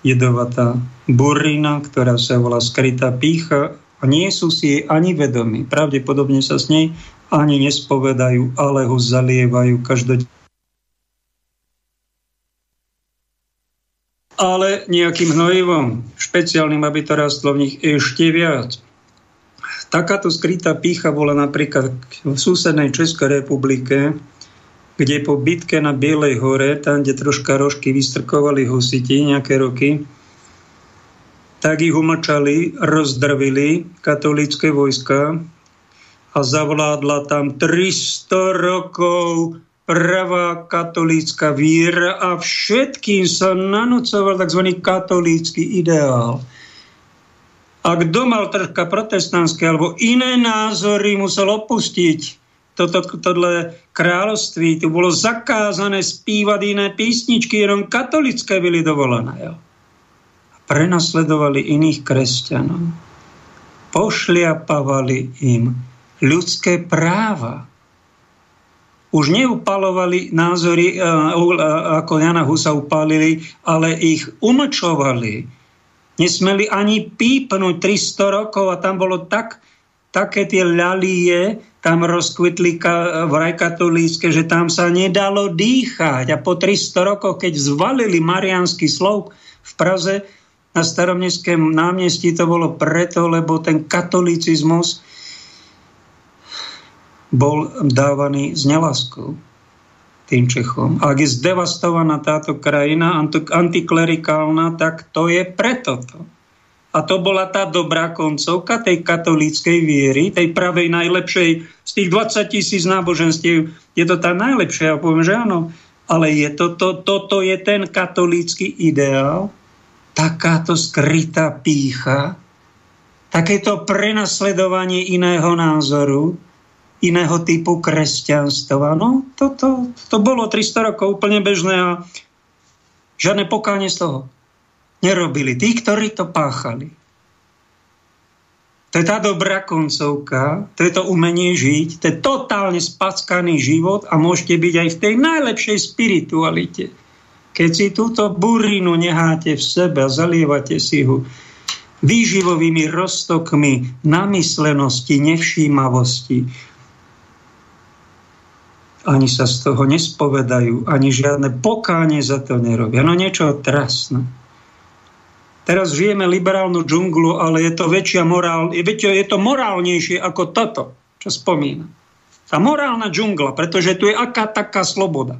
jedovatá burina, ktorá sa volá skrytá pýcha a nie sú si jej ani vedomí. Pravdepodobne sa s nej ani nespovedajú, ale ho zalievajú každodenne. Ale nejakým hnojivom, špeciálnym, aby to rastlo v nich ešte viac. Takáto skrytá pýcha bola napríklad v susednej Českej republike, kde po bitke na Bielej hore, tam, kde troška rožky vystrkovali husiti nejaké roky, tak ich umlčali, rozdrvili katolícke vojska a zavládla tam 300 rokov pravá katolícka víra a všetkým sa nanúcoval tzv. Katolícky ideál. A kto mal troška protestantské alebo iné názory, musel opustiť tohle kráľovství. Tu bolo zakázané spívať iné písničky, jenom katolické byli dovolené. A prenasledovali iných kresťanov. Pošliapavali im ľudské práva. Už neupalovali názory, ako Jana Husa upálili, ale ich umlčovali. Nesmeli ani pípnúť 300 rokov a tam bolo také tie ľalie, tam rozkvitli vraj katolícke, že tam sa nedalo dýchať. A po 300 rokoch, keď zvalili Mariánsky slov v Praze na Staromestskom námestí, to bolo preto, lebo ten katolicizmus bol dávaný s neláskou tým Čechom. A ak je zdevastovaná táto krajina antiklerikálna, tak to je preto to. A to bola tá dobrá koncovka tej katolíckej viery, tej pravej najlepšej. Z tých 20 000 náboženstiev je to tá najlepšia, ja poviem, že áno. Ale je toto je ten katolícky ideál, takáto skrytá pýcha, takéto prenasledovanie iného názoru, iného typu kresťanstva. No, to bolo 300 rokov úplne bežné a žiadne pokánie z toho nerobili. Tí, ktorí to páchali. To je tá dobrá koncovka, to je to umenie žiť, to je totálne spackaný život a môžete byť aj v tej najlepšej spiritualite. Keď si túto burinu necháte v sebe a zalievate si ho výživovými roztokmi namyslenosti, nevšímavosti, ani sa z toho nespovedajú, ani žiadne pokánie za to nerobia. No niečo trasné. Teraz žijeme liberálnu džunglu, ale je to väčšia morál, je to morálnejšie ako toto, čo spomínam. Tá morálna džungla, pretože tu je aká taká sloboda.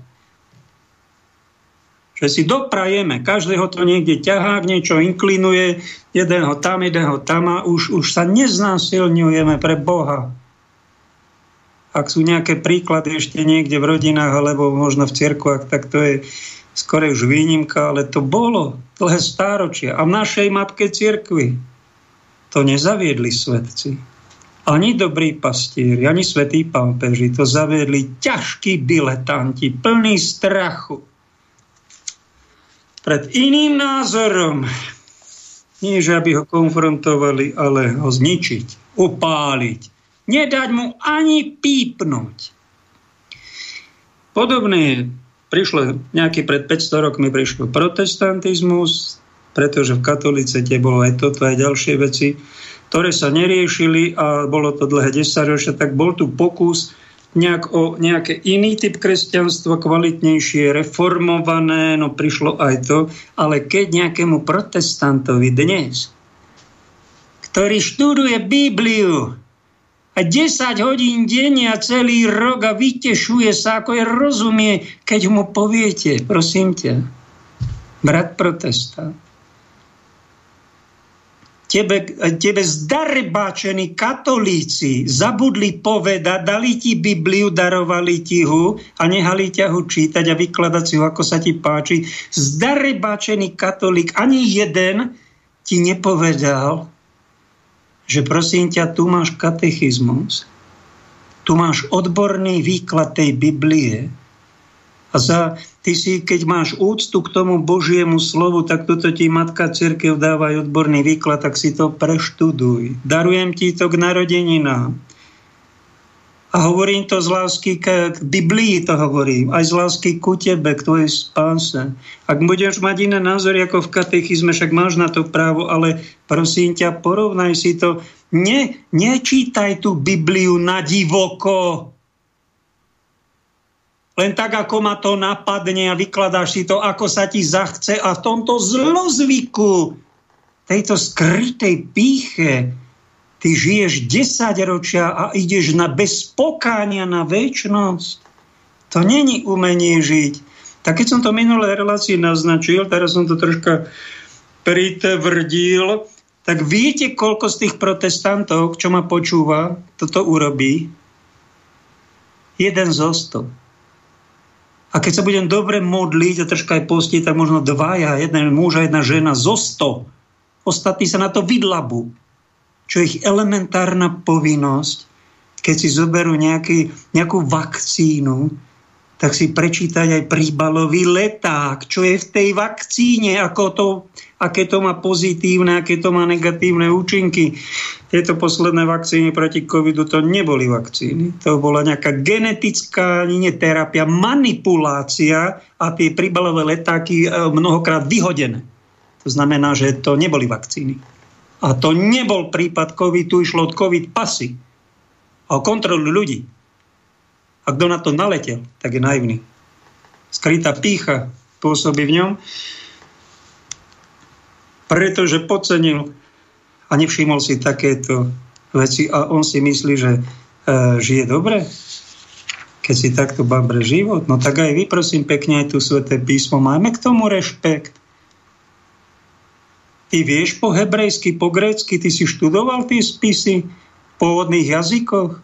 Že si doprajeme, každého to niekde ťahá, niečo inklinuje, jeden ho tam a už sa neznásilňujeme pre Boha. Ak sú nejaké príklady ešte niekde v rodinách alebo možno v cirkvách, tak to je skôr už výnimka, ale to bolo dlhé stáročia. A v našej matke cirkvi to nezaviedli svetci. Ani dobrí pastieri, ani svätí pápeži. To zaviedli ťažkí diletanti, plní strachu. Pred iným názorom, nie že aby ho konfrontovali, ale ho zničiť, upáliť. Nedať mu ani pípnuť. Podobne prišlo nejaký pred 500 rokmi prišiel protestantizmus, pretože v katolicite bolo aj toto, aj ďalšie veci, ktoré sa neriešili a bolo to dlhé 10 ročia, tak bol tu pokus o nejaké iný typ kresťanstva, kvalitnejšie, reformované, no prišlo aj to, ale keď nejakému protestantovi dnes, ktorý študuje Bibliu, a 10 hodín denne a celý rok a vytešuje sa, ako je rozumie, keď mu poviete, prosím ťa, brat protestant, tebe zdarebáčení katolíci zabudli povedať, dali ti Bibliu, darovali ti ho a nehali ťa ho čítať a vykladať si ho, ako sa ti páči. Zdarebáčený katolík, ani jeden ti nepovedal, že prosím ťa, tu máš katechizmus, tu máš odborný výklad tej Biblie a ty si, keď máš úctu k tomu Božiemu slovu, tak toto ti Matka Cirkev dáva aj odborný výklad, tak si to preštuduj. Darujem ti to k narodeninám. A hovorím to z lásky k Biblii, to hovorím, aj z lásky ku tebe, k tvojej spáse. Ak budeš mať iné názory ako v katechizme, však máš na to právo, ale prosím ťa, porovnaj si to. Nečítaj tú Bibliu na divoko. Len tak, ako ma to napadne a vykladáš si to, ako sa ti zachce. A v tomto zlozvyku, tejto skrytej pýche, ty žiješ 10 ročia a ideš na bezpokánia na večnosť. To není umenie žiť. Tak keď som to minulé relácii naznačil, teraz som to troška pritvrdil, tak viete, koľko z tých protestantov, čo ma počúva, toto urobí? Jeden zo 100. A keď sa budem dobre modliť a troška aj postiť, tak možno dvaja, jeden muž a jedna žena zo 100. Ostatní sa na to vydlabu. Čo je ich elementárna povinnosť, keď si zoberú nejakú vakcínu, tak si prečítať aj príbalový leták, čo je v tej vakcíne, aké to má pozitívne, aké to má negatívne účinky. Tieto posledné vakcíny proti covidu to neboli vakcíny. To bola nejaká genetická, nie terapia, manipulácia a tie príbalové letáky mnohokrát vyhodené. To znamená, že to neboli vakcíny. A to nebol prípad covidu, išlo od covid pasy a o kontrolu ľudí. A kto na to naletel, tak je naivný. Skrytá pýcha pôsobí v ňom, pretože podcenil a nevšimol si takéto veci a on si myslí, že žije dobre, keď si takto babre život. No tak aj vy, prosím pekne, aj tu Sväté písmo, máme k tomu rešpekt. Ty vieš po hebrejsky, po grécky, ty si študoval tie spisy v pôvodných jazykoch,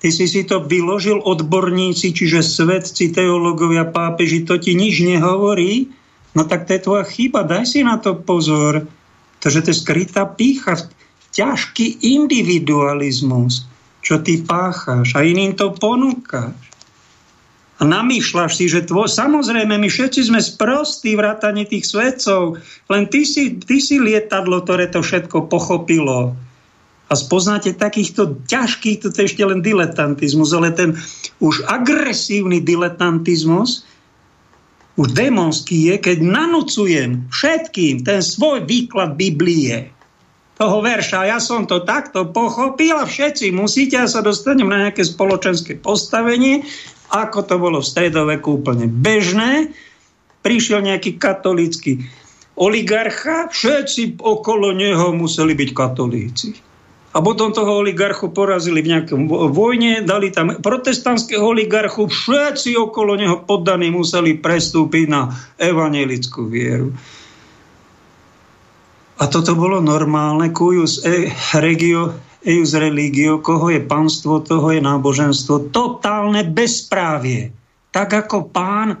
ty si to vyložil, odborníci, čiže svedci, teológovia, pápeži, to ti nič nehovorí? No tak to je tvoja chyba, daj si na to pozor. Tože to je skrytá pýcha, ťažký individualizmus, čo ty pácháš a iným to ponúkaš. A namýšľaš si, že samozrejme, my všetci sme sprostí vrátane tých svedcov, len ty si lietadlo, ktoré to všetko pochopilo. A spoznáte takýchto ťažkých, toto je ešte len diletantizmus, ale ten už agresívny diletantizmus, už démonský je, keď nanúcujem všetkým ten svoj výklad Biblie, toho verša, ja som to takto pochopil a všetci musíte, ja sa dostanem na nejaké spoločenské postavenie, ako to bolo v stredoveku úplne bežné. Prišiel nejaký katolícky oligarcha, všetci okolo neho museli byť katolíci. A potom toho oligarchu porazili v nejakom vojne, dali tam protestantského oligarchu, všetci okolo neho poddaní museli prestúpiť na evanjelickú vieru. A toto bolo normálne, cuius regio, eius religio, koho je panstvo, toho je náboženstvo. Totálne bezprávie. Tak ako pán,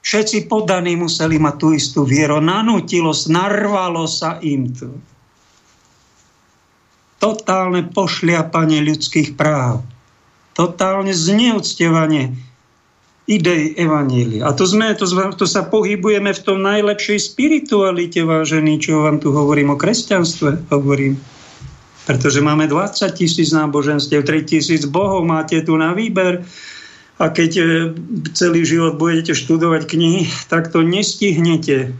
všetci poddaní museli mať tú istú vieru. Nanútilo, narvalo sa im to. Totálne pošliapanie ľudských práv. Totálne zneúctievanie idej evanjelia. A to sa pohybujeme v tom najlepšej spiritualite, vážení, čo vám tu hovorím o kresťanstve. Hovorím, pretože máme 20 000 náboženstiev, 3 000 bohov máte tu na výber. A keď celý život budete študovať knihy, tak to nestihnete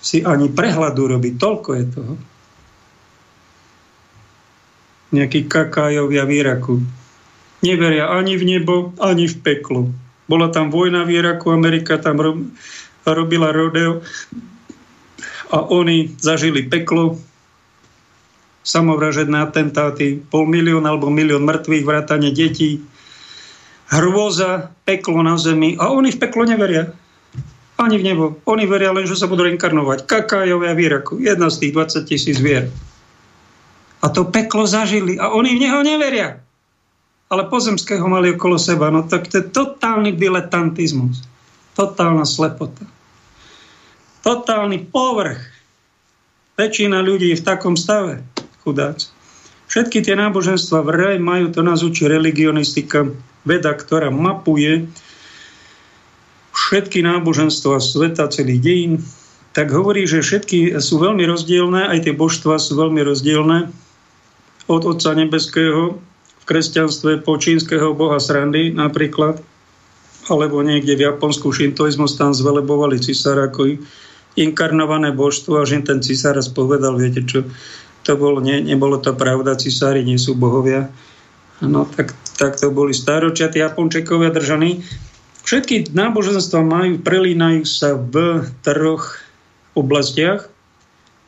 si ani prehľadu robiť. Toľko je toho. Nejakí kakájovia v Iraku. Neveria ani v nebo, ani v peklo. Bola tam vojna v Iraku, Amerika tam robila rodeo a oni zažili peklo, samovražedné atentáty, 500 000 alebo 1 000 000 mŕtvych, vrátane detí, hrôza, peklo na zemi a oni v peklo neveria. Ani v nebo. Oni veria len, že sa budú reinkarnovať. Kakájovia v Iraku. Jedna z tých 20 000 vier. A to peklo zažili. A oni v neho neveria. Ale pozemského mali okolo seba. No tak to je totálny diletantizmus. Totálna slepota. Totálny povrch. Väčšina ľudí je v takom stave. Chudáci. Všetky tie náboženstva vraj majú, to nás učí religionistika, veda, ktorá mapuje všetky náboženstva sveta, celých dejín. Tak hovorí, že všetky sú veľmi rozdielne, aj tie božstva sú veľmi rozdielne. Od Otca Nebeského v kresťanstve po čínskeho boha srandy napríklad, alebo niekde v Japonsku šintoizmus, tam zvelebovali cisára ako inkarnované božstvo, až im ten cisár povedal, viete čo, to bolo, nebolo to pravda, cisári nie sú bohovia. No tak to boli staročia, tí Japončekovia držaní. Všetky náboženstva prelínajú sa v 3 oblastiach.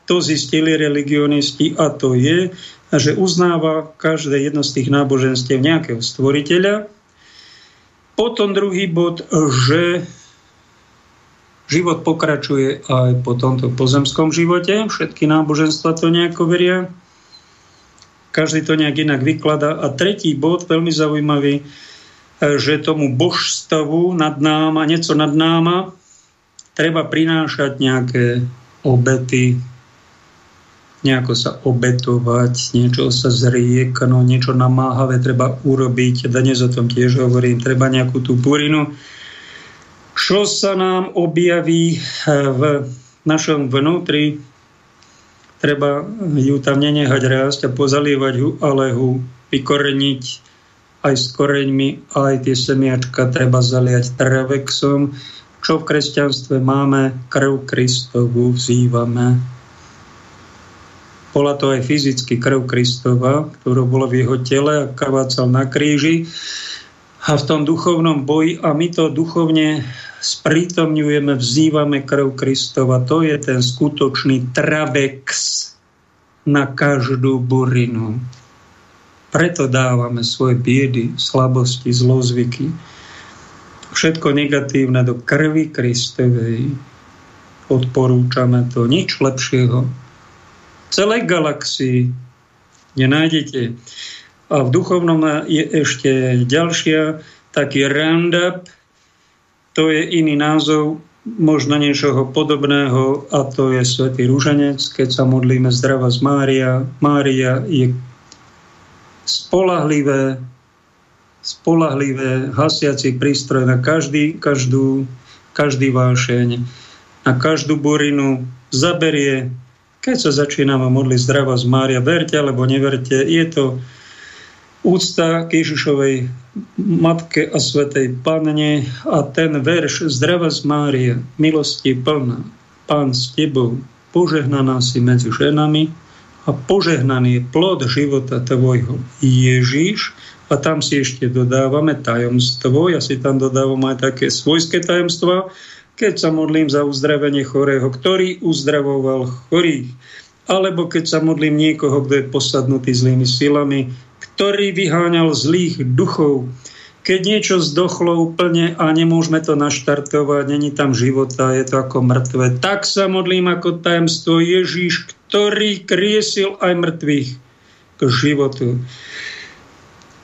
To zistili religionisti a to je, že uznáva každé jedno z tých náboženstiev nejakého stvoriteľa. Potom druhý bod, že život pokračuje aj po tomto pozemskom živote. Všetky náboženstva to nejako veria. Každý to nejak inak vykladá. A tretí bod, veľmi zaujímavý, že tomu božstvu nad náma, nieco nad náma, treba prinášať nejaké obety, nejako sa obetovať, niečo sa zrieknúť, niečo namáhavé treba urobiť. Dnes o tom tiež hovorím, treba nejakú tú burinu. Čo sa nám objaví v našom vnútri, treba ju tam nenehať rásť a pozalievať ju, ale ju vykoreniť aj s koreňmi, aj tie semiačka treba zaliať Travexom. Čo v kresťanstve máme? Krv Kristovu vzývame. Bola to aj fyzicky krv Kristova, ktorá bola v jeho tele a krvácal na kríži. A v tom duchovnom boji, a my to duchovne sprítomňujeme, vzývame krv Kristova. To je ten skutočný Travex na každú burinu. Preto dávame svoje biedy, slabosti, zlozvyky. Všetko negatívne do krvi Kristovej. Odporúčame to. Nič lepšieho v celej galaxii nenájdete. A v duchovnom je ešte ďalšia, taký Roundup, to je iný názov, možno niečoho podobného, a to je svätý Ruženec, keď sa modlíme Zdravas Mária. Mária je spolahlivé hasiaci prístroj na každý vášeň, na každú burinu zaberie. Keď sa začíname modliť Zdravas Mária, verte alebo neverte, je to úcta k Ježišovej matke a svätej Panne. A ten verš Zdravas Mária, milosti plná, Pán s tebou, požehnaná si medzi ženami a požehnaný je plod života tvojho, Ježiš. A tam si ešte dodávame tajomstvo, ja si tam dodávam aj také svojské tajomstvá, keď sa modlím za uzdravenie chorého, ktorý uzdravoval chorých, alebo keď sa modlím niekoho, kto je posadnutý zlými silami, ktorý vyháňal zlých duchov. Keď niečo zdochlo úplne a nemôžeme to naštartovať, není tam života, je to ako mŕtve, tak sa modlím ako tajemstvo Ježíš, ktorý kriesil aj mŕtvych k životu.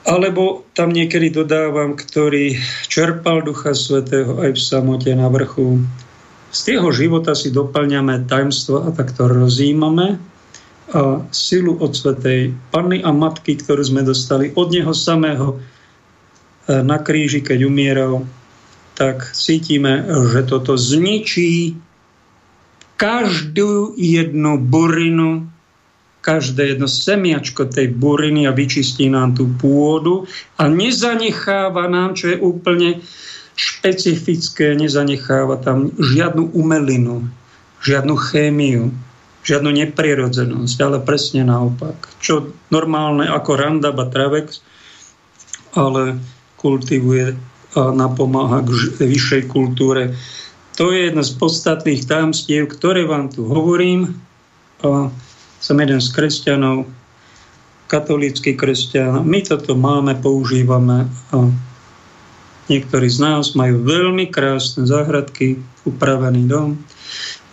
Alebo tam niekedy dodávam, ktorý čerpal Ducha Svätého aj v samote na vrchu. Z jeho života si doplňame tajomstvo a takto rozjímame. A silu od Svätej Panny a Matky, ktorú sme dostali od neho samého na kríži, keď umieral, tak cítime, že toto zničí každú jednu burinu, každé jedno semiačko tej buriny a vyčistí nám tú pôdu a nezanecháva nám, čo je úplne špecifické, nezanecháva tam žiadnu umelinu, žiadnu chémiu, žiadnu neprirodzenosť, ale presne naopak. Čo normálne ako Roundup a Travex, ale kultivuje a napomáha k vyššej kultúre. To je jedno z podstatných tajomstiev, ktoré vám tu hovorím. A som jeden z kresťanov, katolícky kresťan. My toto máme, používame. A niektorí z nás majú veľmi krásne záhradky, upravený dom,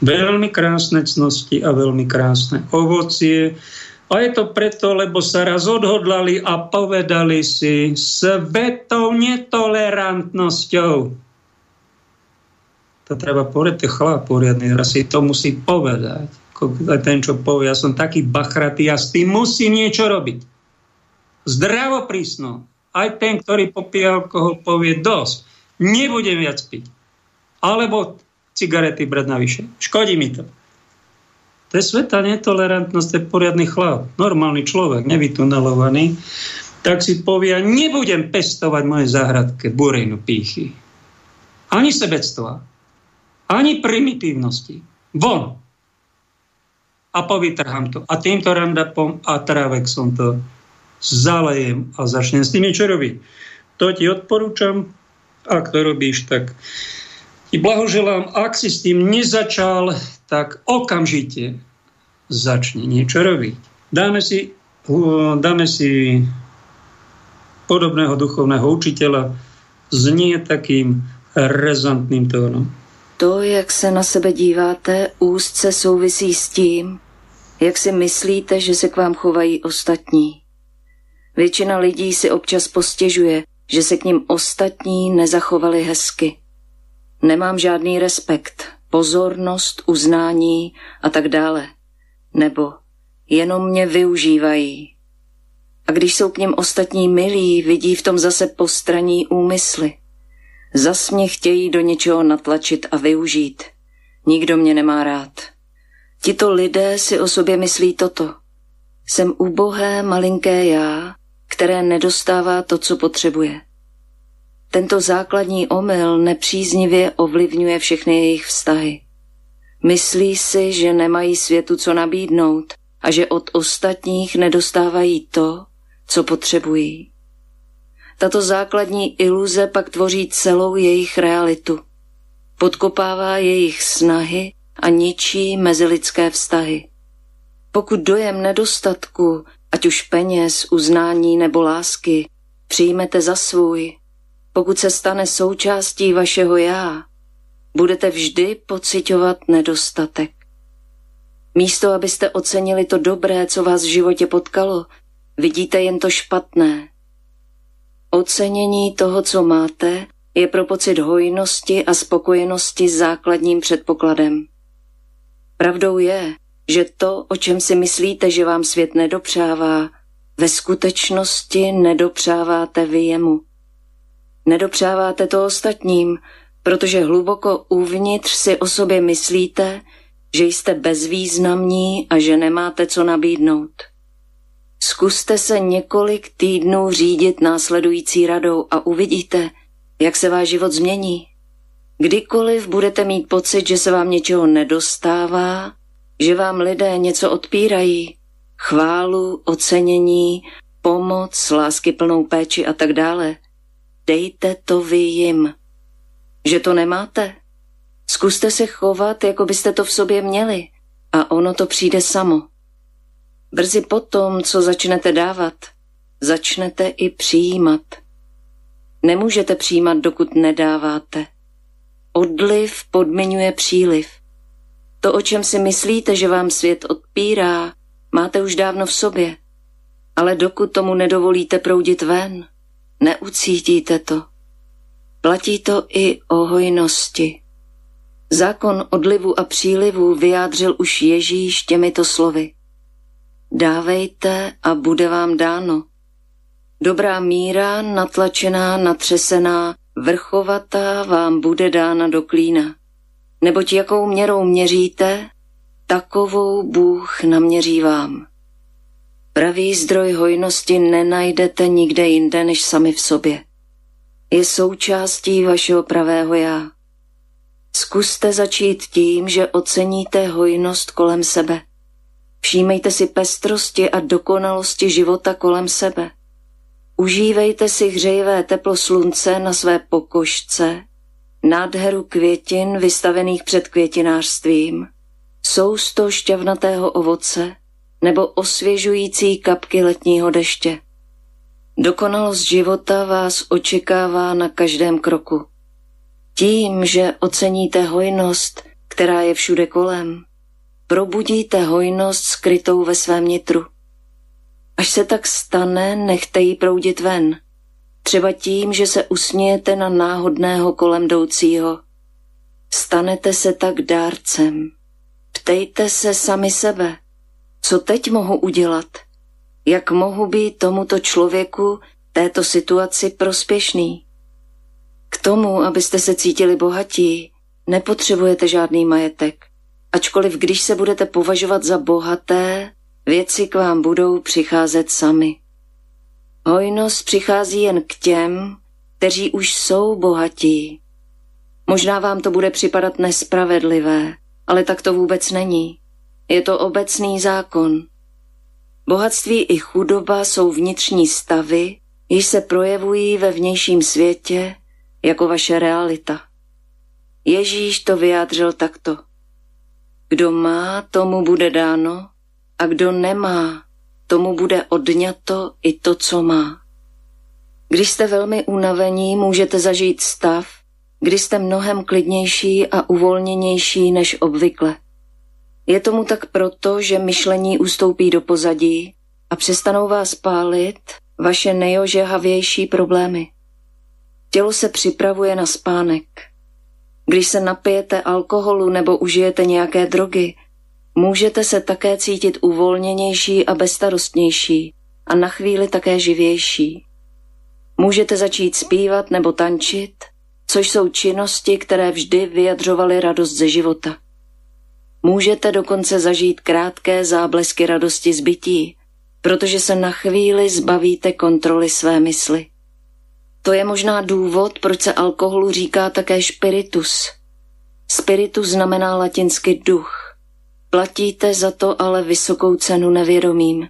veľmi krásne cnosti a veľmi krásne ovocie. A je to preto, lebo sa raz odhodlali a povedali si, svetou netolerantnosťou. To treba povedať, chlap poriadny, raz si to musí povedať. Ten, čo povie, ja som taký bachratý, ja s tým musím niečo robiť. Zdravo prísno. Aj ten, ktorý popíja alkohol, povie dosť. Nebudem viac piť. Alebo cigarety brať navyše. Škodí mi to. To je svätá netolerantnosť, to je poriadny chlap. Normálny človek, nevytunelovaný. Tak si povie, nebudem pestovať moje záhradke burinu pýchy. Ani sebectva. Ani primitívnosti. Von. A povytrhám to. A týmto Roundupom a Travexom to zalejem a začnem s tým niečo robiť. To ti odporúčam. Ak to robíš, tak ti blahoželám. Ak si s tým nezačal, tak okamžite začni niečo robiť. Dáme si podobného duchovného učiteľa s nie takým rezantným tónom. To, jak se na sebe díváte, úzce souvisí s tím, jak si myslíte, že se k vám chovají ostatní. Většina lidí si občas postěžuje, že se k nim ostatní nezachovali hezky. Nemám žádný respekt, pozornost, uznání a tak dále. Nebo jenom mě využívají. A když jsou k nim ostatní milí, vidí v tom zase postranní úmysly. Zas mě chtějí do něčeho natlačit a využít. Nikdo mě nemá rád. Tito lidé si o sobě myslí toto. Jsem ubohé malinké já, které nedostává to, co potřebuje. Tento základní omyl nepříznivě ovlivňuje všechny jejich vztahy. Myslí si, že nemají světu co nabídnout a že od ostatních nedostávají to, co potřebují. Tato základní iluze pak tvoří celou jejich realitu. Podkopává jejich snahy a ničí mezilidské vztahy. Pokud dojem nedostatku, ať už peněz, uznání nebo lásky, přijmete za svůj, pokud se stane součástí vašeho já, budete vždy pociťovat nedostatek. Místo, abyste ocenili to dobré, co vás v životě potkalo, vidíte jen to špatné. Ocenění toho, co máte, je pro pocit hojnosti a spokojenosti základním předpokladem. Pravdou je, že to, o čem si myslíte, že vám svět nedopřává, ve skutečnosti nedopřáváte vy jemu. Nedopřáváte to ostatním, protože hluboko uvnitř si o sobě myslíte, že jste bezvýznamní a že nemáte co nabídnout. Zkuste se několik týdnů řídit následující radou a uvidíte, jak se váš život změní. Kdykoliv budete mít pocit, že se vám něčeho nedostává, že vám lidé něco odpírají, chválu, ocenění, pomoc, láskyplnou péči a tak dále, dejte to vy jim. Že to nemáte? Zkuste se chovat, jako byste to v sobě měli, a ono to přijde samo. Brzy potom, co začnete dávat, začnete i přijímat. Nemůžete přijímat, dokud nedáváte. Odliv podmiňuje příliv. To, o čem si myslíte, že vám svět odpírá, máte už dávno v sobě. Ale dokud tomu nedovolíte proudit ven, neucítíte to. Platí to i o hojnosti. Zákon odlivu a přílivu vyjádřil už Ježíš těmito slovy. Dávejte a bude vám dáno. Dobrá míra, natlačená, natřesená, vrchovatá vám bude dána do klína. Neboť jakou měrou měříte, takovou Bůh naměří vám. Pravý zdroj hojnosti nenajdete nikde jinde než sami v sobě. Je součástí vašeho pravého já. Zkuste začít tím, že oceníte hojnost kolem sebe. Všímejte si pestrosti a dokonalosti života kolem sebe. Užívejte si hřejivé teplo slunce na své pokožce, nádheru květin vystavených před květinářstvím, sousto šťavnatého ovoce nebo osvěžující kapky letního deště. Dokonalost života vás očekává na každém kroku. Tím, že oceníte hojnost, která je všude kolem, probudíte hojnost skrytou ve svém nitru. Až se tak stane, nechte ji proudit ven. Třeba tím, že se usmějete na náhodného kolem jdoucího. Stanete se tak dárcem. Ptejte se sami sebe. Co teď mohu udělat? Jak mohu být tomuto člověku, této situaci prospěšný? K tomu, abyste se cítili bohatí, nepotřebujete žádný majetek. Ačkoliv když se budete považovat za bohaté, věci k vám budou přicházet sami. Hojnost přichází jen k těm, kteří už jsou bohatí. Možná vám to bude připadat nespravedlivé, ale tak to vůbec není. Je to obecný zákon. Bohatství i chudoba jsou vnitřní stavy, jež se projevují ve vnějším světě jako vaše realita. Ježíš to vyjádřil takto. Kdo má, tomu bude dáno, a kdo nemá, tomu bude odňato i to, co má. Když jste velmi unavení, můžete zažít stav, kdy jste mnohem klidnější a uvolněnější než obvykle. Je tomu tak proto, že myšlení ustoupí do pozadí a přestanou vás pálit vaše nejožehavější problémy. Tělo se připravuje na spánek. Když se napijete alkoholu nebo užijete nějaké drogy, můžete se také cítit uvolněnější a bezstarostnější a na chvíli také živější. Můžete začít zpívat nebo tančit, což jsou činnosti, které vždy vyjadřovaly radost ze života. Můžete dokonce zažít krátké záblesky radosti z bytí, protože se na chvíli zbavíte kontroly své mysli. To je možná důvod, proč se alkoholu říká také spiritus. Spiritus znamená latinsky duch. Platíte za to ale vysokou cenu nevědomím.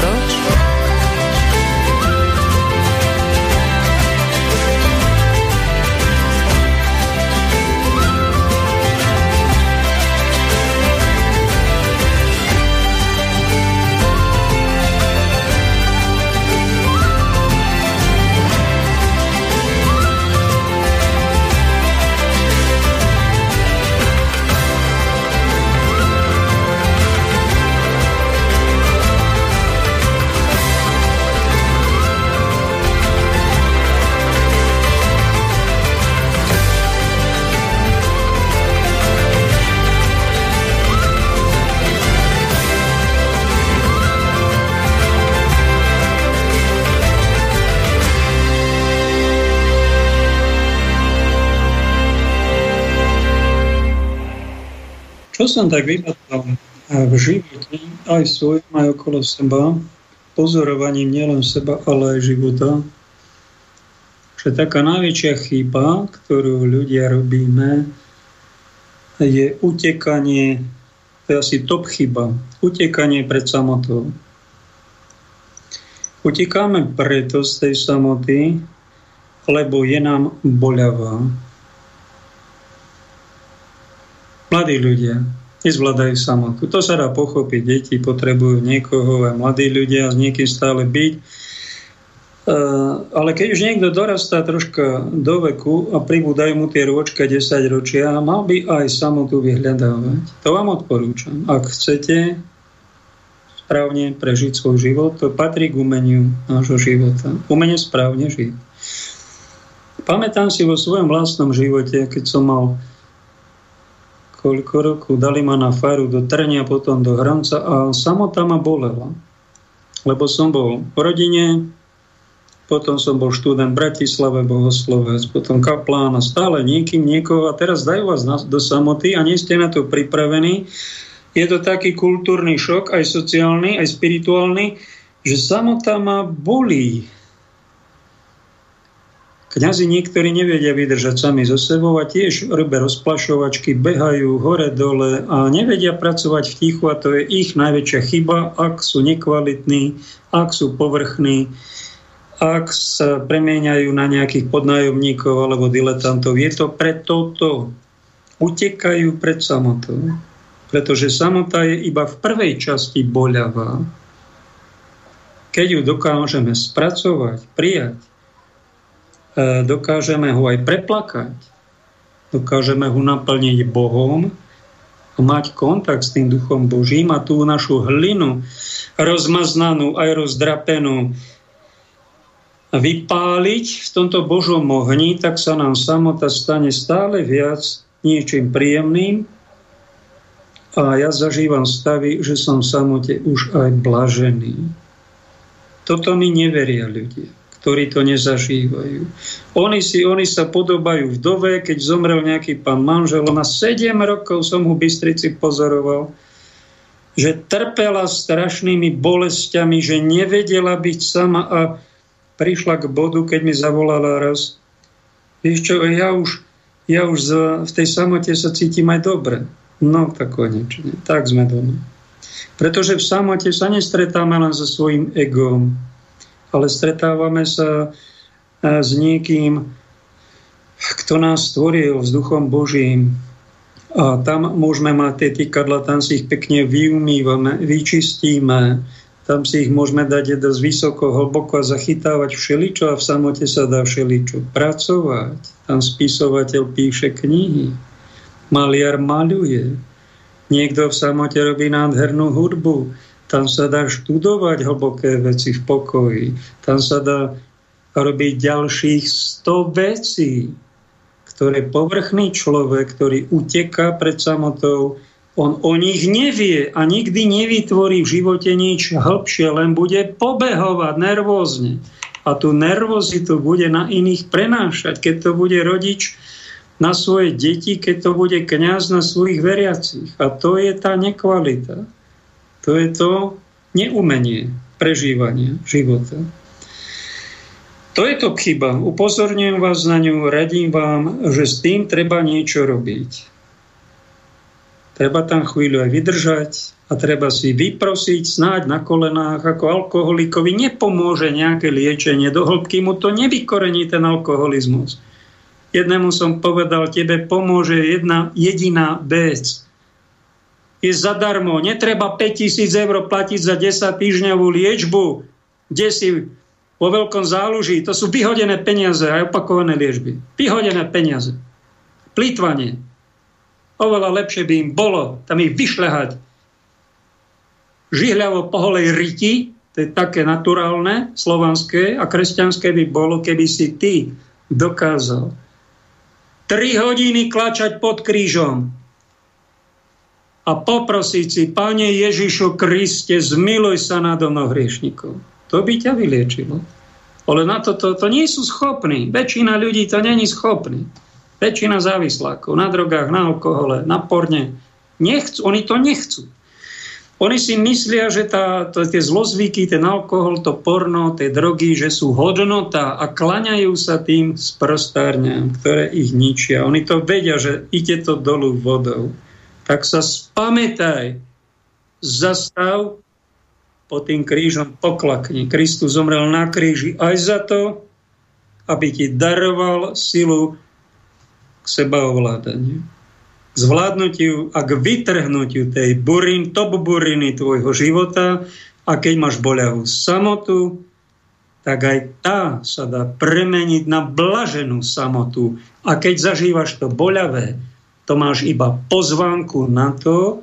proč. Čo som tak vypadal v živote, aj svojom, aj okolo seba, pozorovaním nielen seba, ale aj života, že taká najväčšia chyba, ktorú ľudia robíme, je utekanie, to je asi top chyba, utekanie pred samotou. Utekáme preto z tej samoty, lebo je nám boľavá. Mladí ľudia nezvládajú samotu. To sa dá pochopiť. Deti potrebujú niekoho, aj mladí ľudia s niekým stále byť. Ale keď už niekto dorastá troška do veku a pribúdajú mu tie rôčka 10 ročia, mal by aj samotu vyhľadávať. To vám odporúčam. Ak chcete správne prežiť svoj život, to patrí k umeniu nášho života. Umenie správne žiť. Pamätám si vo svojom vlastnom živote, keď som mal koľko rokov, dali ma na faru do Trňa, potom do Hronca a samota ma bolela. Lebo som bol v rodine, potom som bol študent v Bratislave, bohoslovec, potom kaplán a stále niekým, niekoho. A teraz dajú vás do samoty a nie ste na to pripravení. Je to taký kultúrny šok, aj sociálny, aj spirituálny, že samota ma bolí. Kňazi niektorí nevedia vydržať sami so sebou a tiež robia rozplašovačky, behajú hore-dole a nevedia pracovať v tichu a to je ich najväčšia chyba, ak sú nekvalitní, ak sú povrchní, ak sa premieňajú na nejakých podnájomníkov alebo diletantov. Je to preto to. Utekajú pred samotou, pretože samota je iba v prvej časti boľavá. Keď ju dokážeme spracovať, prijať, dokážeme ho aj preplakať, dokážeme ho naplniť Bohom a mať kontakt s tým Duchom Božím a tú našu hlinu rozmaznanú aj rozdrapenú vypáliť v tomto Božom ohni, tak sa nám samota stane stále viac niečím príjemným a ja zažívam stavy, že som v samote už aj blažený. Toto mi neveria ľudia, ktorí to nezažívajú. Oni sa podobajú vdove, keď zomrel nejaký pán manžel. Na 7 rokov som ho v Bystrici pozoroval, že trpela strašnými bolestiami, že nevedela byť sama a prišla k bodu, keď mi zavolala raz. Vieš čo, ja už v tej samote sa cítim aj dobre. No tak konečne, tak sme doma. Pretože v samote sa nestretáme len so svojím egom, ale stretávame sa s niekým, kto nás stvoril s Duchom Božím. A tam môžeme mať tie tykadla, tam si ich pekne vyumývame, vyčistíme. Tam si ich môžeme dať dosť vysoko, hlboko a zachytávať všeličo a v samote sa dá všeličo. Pracovať. Tam spisovateľ píše knihy. Maliar maľuje. Niekto v samote robí nádhernú hudbu. Tam sa dá študovať hlboké veci v pokoji. Tam sa dá robiť ďalších 100 vecí, ktoré povrchný človek, ktorý uteká pred samotou, on o nich nevie a nikdy nevytvorí v živote nič hlbšie, len bude pobehovať nervózne. A tú nervozitu bude na iných prenášať. Keď to bude rodič na svoje deti, keď to bude kňaz na svojich veriacich. A to je tá nekvalita. To je to neumenie prežívania života. To je to chyba. Upozorňujem vás na ňu, radím vám, že s tým treba niečo robiť. Treba tam chvíľu aj vydržať a treba si vyprosiť, snáď na kolenách, ako alkoholikovi nepomôže nejaké liečenie. Do hĺbky mu to nevykorení ten alkoholizmus. Jednému som povedal, tebe pomôže jedna jediná vec. Je zadarmo. Netreba 5 000 eur platiť za 10 týždňovú liečbu, kde si vo veľkom záluží, to sú vyhodené peniaze a opakované liečby. Vyhodené peniaze. Plýtvanie. Oveľa lepšie by im bolo tam ich vyšľahať. Žihľavo po holej ryti, to je také naturálne, slovanské a kresťanské by bolo, keby si ty dokázal 3 hodiny klačať pod krížom a poprosiť si, Pane Ježišu Kriste, zmiluj sa nado mnou hriešnikov. To by ťa vyliečilo. Ale na to nie sú schopní. Väčšina ľudí to není schopní. Väčšina závislákov na drogách, na alkohole, na porne. Nechcú. Oni to nechcú. Oni si myslia, že tie zlozvyky, ten alkohol, to porno, tie drogy, že sú hodnota a klaňajú sa tým sprostárňam, ktoré ich ničia. Oni to vedia, že ide to dolu vodou. Tak sa spamätaj, zastav, pod tým krížom poklakni. Kristus zomrel na kríži aj za to, aby ti daroval silu k sebaovládaniu, k zvládnutiu a k vytrhnutiu tej top buriny tvojho života. A keď máš boľavú samotu, tak aj tá sa dá premeniť na blaženú samotu. A keď zažívaš to boľavé, to máš iba pozvánku na to,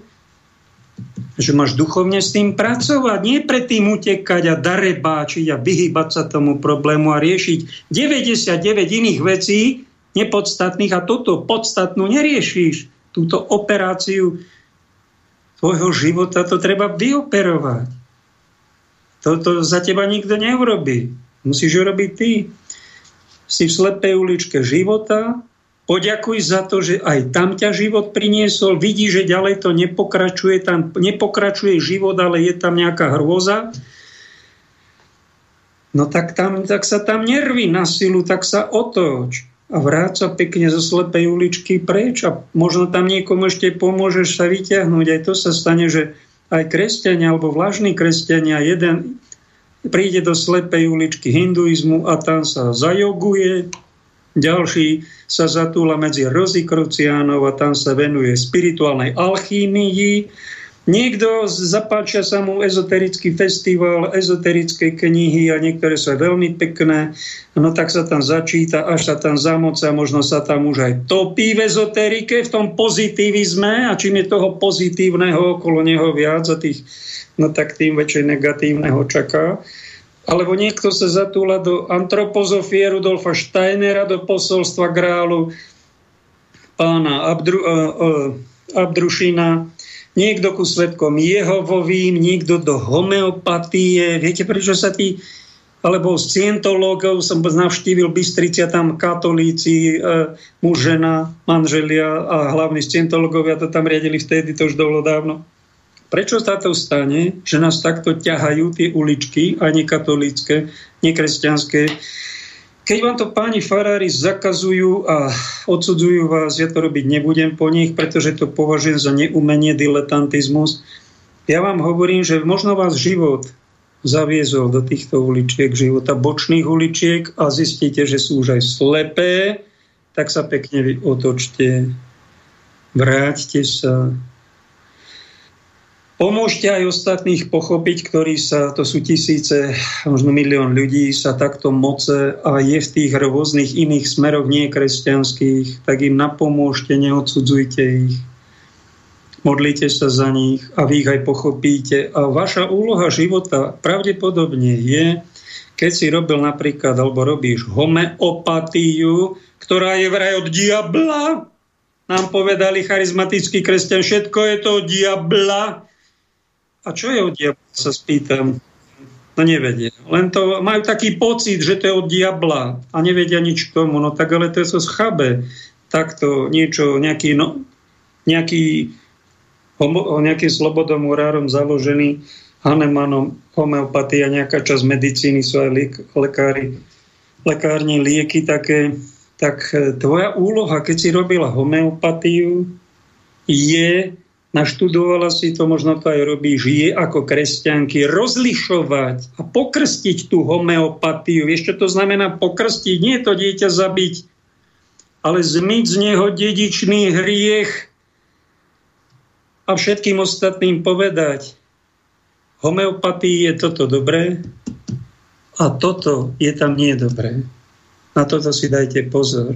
že máš duchovne s tým pracovať, nie predtým utekať a darebáčiť a vyhýbať sa tomu problému a riešiť 99 iných vecí nepodstatných a toto podstatnú neriešiš. Túto operáciu tvojho života to treba vyoperovať. Toto za teba nikto neurobí. Musíš urobiť ty. Si v slepej uličke života, poďakuj za to, že aj tam ťa život priniesol. Vidíš, že ďalej to nepokračuje. Tam nepokračuje život, ale je tam nejaká hrôza. No tak sa tam nerví na silu, tak sa otoč. A vráť sa pekne zo slepej uličky preč. A možno tam niekomu ešte pomôžeš sa vyťahnuť. Aj to sa stane, že aj kresťania, alebo vlažní kresťania, jeden príde do slepej uličky hinduizmu a tam sa zajoguje. Ďalší sa zatúla medzi rozikruciánov a tam sa venuje spirituálnej alchýmii. Niekto zapáčia sa mu ezoterický festival, ezoterické knihy a niektoré sú veľmi pekné. No tak sa tam začíta, až sa tam zamoca, možno sa tam už aj topí v ezoterike, v tom pozitivizme a čím je toho pozitívneho okolo neho viac a tých, no tak tým väčšie negatívneho čaká. Alebo niekto sa zatúla do antropozofie Rudolfa Steinera, do posolstva grálu pána Abdrušina, niekto ku svedkom Jehovovým, niekto do homeopatie. Viete, prečo sa tí, alebo z scientológov som navštívil Bystrici, tam katolíci, muž, žena, manželia a hlavní scientológovia to tam riadili vtedy, to už bolo dávno. Prečo sa to stane, že nás takto ťahajú tie uličky, aj nekatolícke, nekresťanské? Keď vám to páni farári zakazujú a odsudzujú vás, ja to robiť nebudem po nich, pretože to považujem za neumenie, diletantizmus. Ja vám hovorím, že možno vás život zaviezol do týchto uličiek, života bočných uličiek a zistíte, že sú už aj slepé, tak sa pekne vy otočte, vráťte sa. Pomôžte aj ostatných pochopiť, ktorí sa, to sú tisíce, možno milión ľudí, sa takto moce a je v tých rôznych iných smeroch niekresťanských, tak im napomôžte, neodsudzujte ich, modlite sa za nich a vy ich aj pochopíte. A vaša úloha života pravdepodobne je, keď si robil napríklad, alebo robíš homeopatiu, ktorá je vraj od diabla, nám povedali charizmatickí kresťan, všetko je to od diabla. A čo je od diabla, sa spýtam? No nevedia. Len to majú taký pocit, že to je od diabla a nevedia nič k tomu. No tak ale to je so schabé. takto niečo, nejakým slobodom urárom založený Hahnemannom, homeopatia, nejaká časť medicíny sú aj lekárni, lieky také. Tak tvoja úloha, keď si robila homeopatiu, je, naštudovala si to, možno to aj robíš, je ako kresťanky rozlišovať a pokrstiť tú homeopatiu. Vieš, čo to znamená pokrstiť? Nie je to dieťa zabiť, ale zmyť z neho dedičný hriech a všetkým ostatným povedať, homeopatii je toto dobré a toto je tam nie dobré. Na toto si dajte pozor.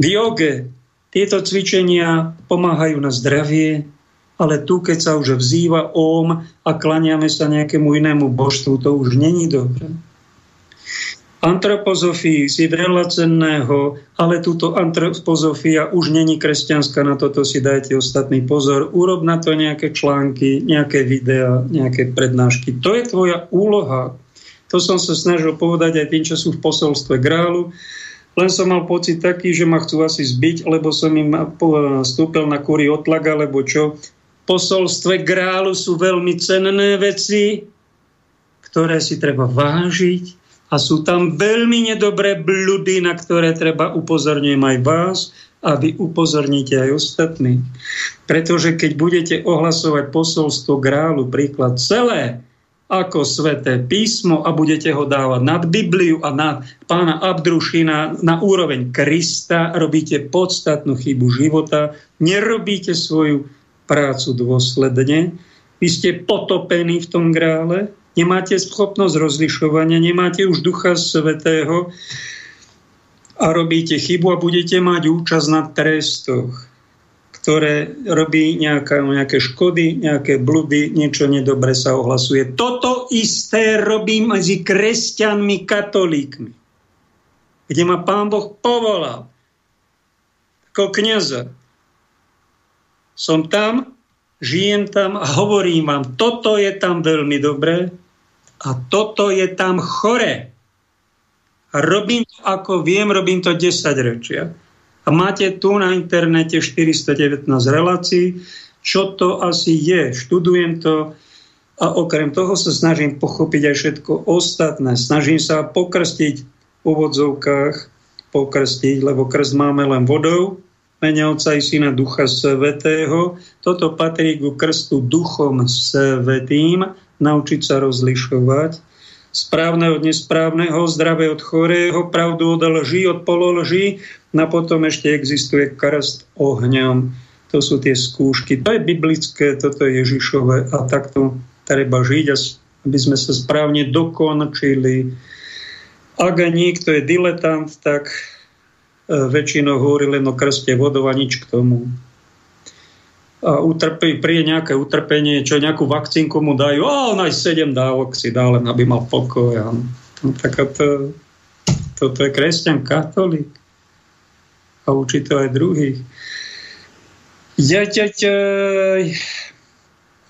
V joge tieto cvičenia pomáhajú na zdravie, ale tu, keď sa už vzýva om a klaniame sa nejakému inému božstvu, to už není dobré. Antropozofii si veľa cenného, ale túto antropozofia už není kresťanská, na toto si dajte ostatný pozor. Urob na to nejaké články, nejaké videá, nejaké prednášky. To je tvoja úloha. To som sa snažil povedať aj tým, čo sú v posolstve Grálu. Len som mal pocit taký, že ma chcú asi zbiť, lebo som im stúpil na kúri otlak, alebo čo. V posolstve Grálu sú veľmi cenné veci, ktoré si treba vážiť a sú tam veľmi nedobré bludy, na ktoré treba upozorňujem aj vás a vy upozorníte aj ostatní. Pretože keď budete ohlasovať posolstvo Grálu, príklad celé, ako Sväté písmo a budete ho dávať nad Bibliu a na pána Abdrušina na úroveň Krista, robíte podstatnú chybu života, nerobíte svoju prácu dôsledne, vy ste potopení v tom grále, nemáte schopnosť rozlišovania, nemáte už Ducha Svätého a robíte chybu a budete mať účasť na trestoch, ktoré robí nejaké škody, nejaké bludy, niečo nedobre sa ohlasuje. Toto isté robí medzi kresťanmi, katolíkmi, kde ma Pán Boh povolal ako kňaza. Som tam, žijem tam a hovorím vám, toto je tam veľmi dobré a toto je tam chore. A robím to, ako viem, robím to 10 ročia. A máte tu na internete 419 relácií, čo to asi je. Študujem to a okrem toho sa snažím pochopiť aj všetko ostatné. Snažím sa pokrstiť v úvodzovkách, lebo krst máme len vodou, mene Otca i Syna Ducha Svätého. Toto patrí ku krstu Duchom Svätým, naučiť sa rozlišovať. Správne od nesprávneho, zdravé od chorého, pravdu od lží, od pololží. A potom ešte existuje krst ohňom. To sú tie skúšky. To je biblické, toto je Ježišové a takto treba žiť, aby sme sa správne dokončili. Ak niekto je diletant, tak väčšinou hovorí len o krste vodou a nič k tomu. A príde nejaké utrpenie, čo nejakú vakcínku mu dajú, a on aj 7 dávok si dá, len aby mal pokoj. Toto je kresťan, katolík. A učí to aj druhých.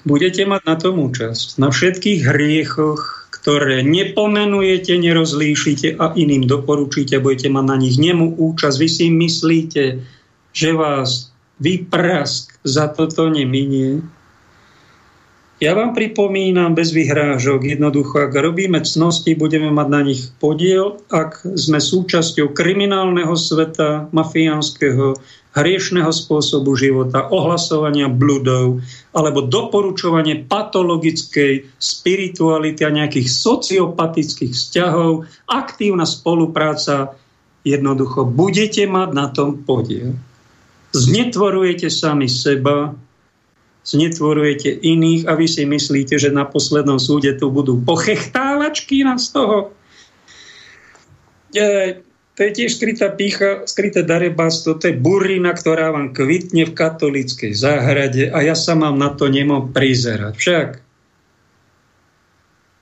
Budete mať na tom účasť. Na všetkých hriechoch, ktoré nepomenujete, nerozlíšite a iným doporučíte, budete mať na nich nemu účasť. Vy si myslíte, že vás vyprask za toto neminie. Ja vám pripomínam bez vyhrážok, jednoducho, ak robíme cnosti, budeme mať na nich podiel, ak sme súčasťou kriminálneho sveta, mafiánskeho, hriešného spôsobu života, ohlasovania bludov, alebo doporučovanie patologickej spirituality a nejakých sociopatických vzťahov, aktívna spolupráca, jednoducho, budete mať na tom podiel. Znetvorujete sami seba, znetvorujete iných a vy si myslíte, že na poslednom súde tu budú pochechtávačky nás toho. To je tiež skrytá pýcha, skryté darebáctvo, to je burina, ktorá vám kvitne v katolíckej záhrade a ja sa mám na to nemo prizerať. Však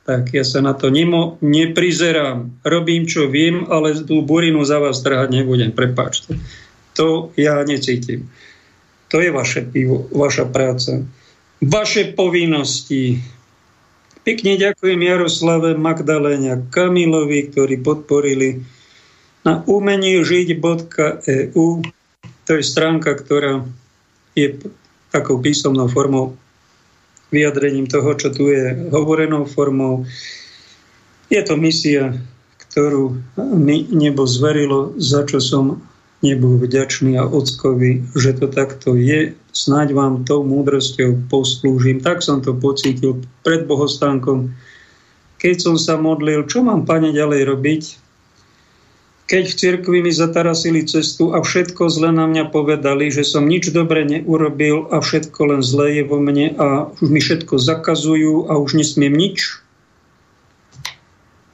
tak ja sa na to nemo neprizerám. Robím, čo viem, ale tú burinu za vás trhať nebudem. Prepáčte. To ja necítim. To je vaše pivo, vaša práca, vaše povinnosti. Pekne ďakujem Jaroslave, Magdaléne a Kamilovi, ktorí podporili na umeniežiť.eu To je stránka, ktorá je takou písomnou formou, vyjadrením toho, čo tu je hovorenou formou. Je to misia, ktorú mi nebo zverilo, za čo som nebol vďačný a ockovi, že to takto je. Snáď vám tou múdrosťou poslúžim. Tak som to pocítil pred bohostánkom. Keď som sa modlil, čo mám, Pane, ďalej robiť? Keď v cirkvi mi zatarasili cestu a všetko zle na mňa povedali, že som nič dobre neurobil a všetko len zlé je vo mne a už mi všetko zakazujú a už nesmiem nič.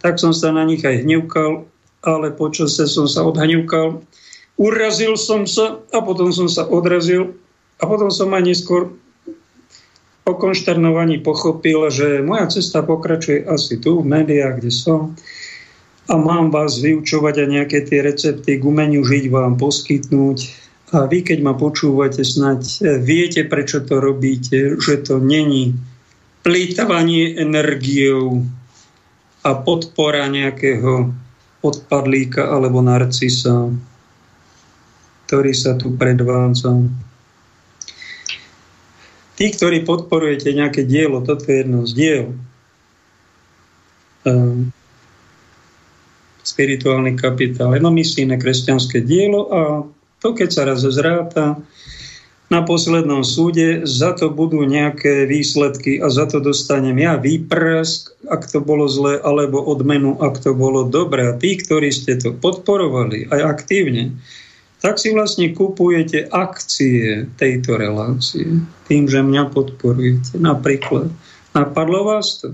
Tak som sa na nich aj hnevkal, ale počasie som sa odhnevkal. Urazil som sa a potom som sa odrazil a potom som aj neskôr po konšternovaní pochopil, že moja cesta pokračuje asi tu, v médiách, kde som a mám vás vyučovať a nejaké tie recepty k umeniu žiť vám poskytnúť a vy, keď ma počúvate, snáď viete, prečo to robíte, že to není plýtvanie energiou a podpora nejakého odpadlíka alebo narcisa, ktorý sa tu predvádza. Tí, ktorí podporujete nejaké dielo, toto je jedno z diel. Spirituálny kapitál, jednomyslné kresťanské dielo a to, keď sa raz zráta, na poslednom súde za to budú nejaké výsledky a za to dostanem ja výprask, ak to bolo zlé, alebo odmenu, ak to bolo dobré. A tí, ktorí ste to podporovali aj aktívne, tak si vlastne kupujete akcie tejto relácie tým, že mňa podporujete. Napríklad, napadlo vás to.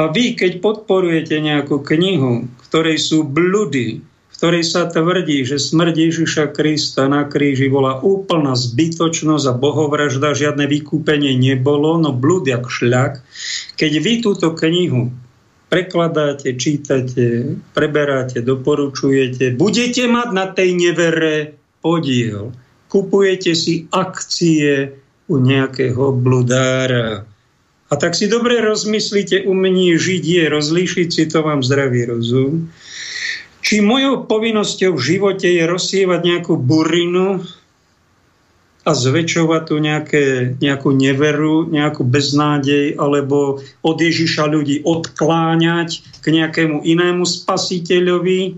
A vy, keď podporujete nejakú knihu, v ktorej sú bludy, v ktorej sa tvrdí, že smrť Ježiša Krista na kríži bola úplná zbytočnosť a bohovražda, žiadne vykúpenie nebolo, no blud jak šľak. Keď vy túto knihu prekladáte, čítate, preberáte, doporučujete, budete mať na tej nevere podiel. Kupujete si akcie u nejakého bludára. A tak si dobre rozmyslíte, umenie žiť je rozlíšiť si, to vám zdravý rozum. Či mojou povinnosťou v živote je rozsievať nejakú burinu a zväčšovať tu nejakú neveru, nejakú beznádej, alebo od Ježiša ľudí odkláňať k nejakému inému spasiteľovi,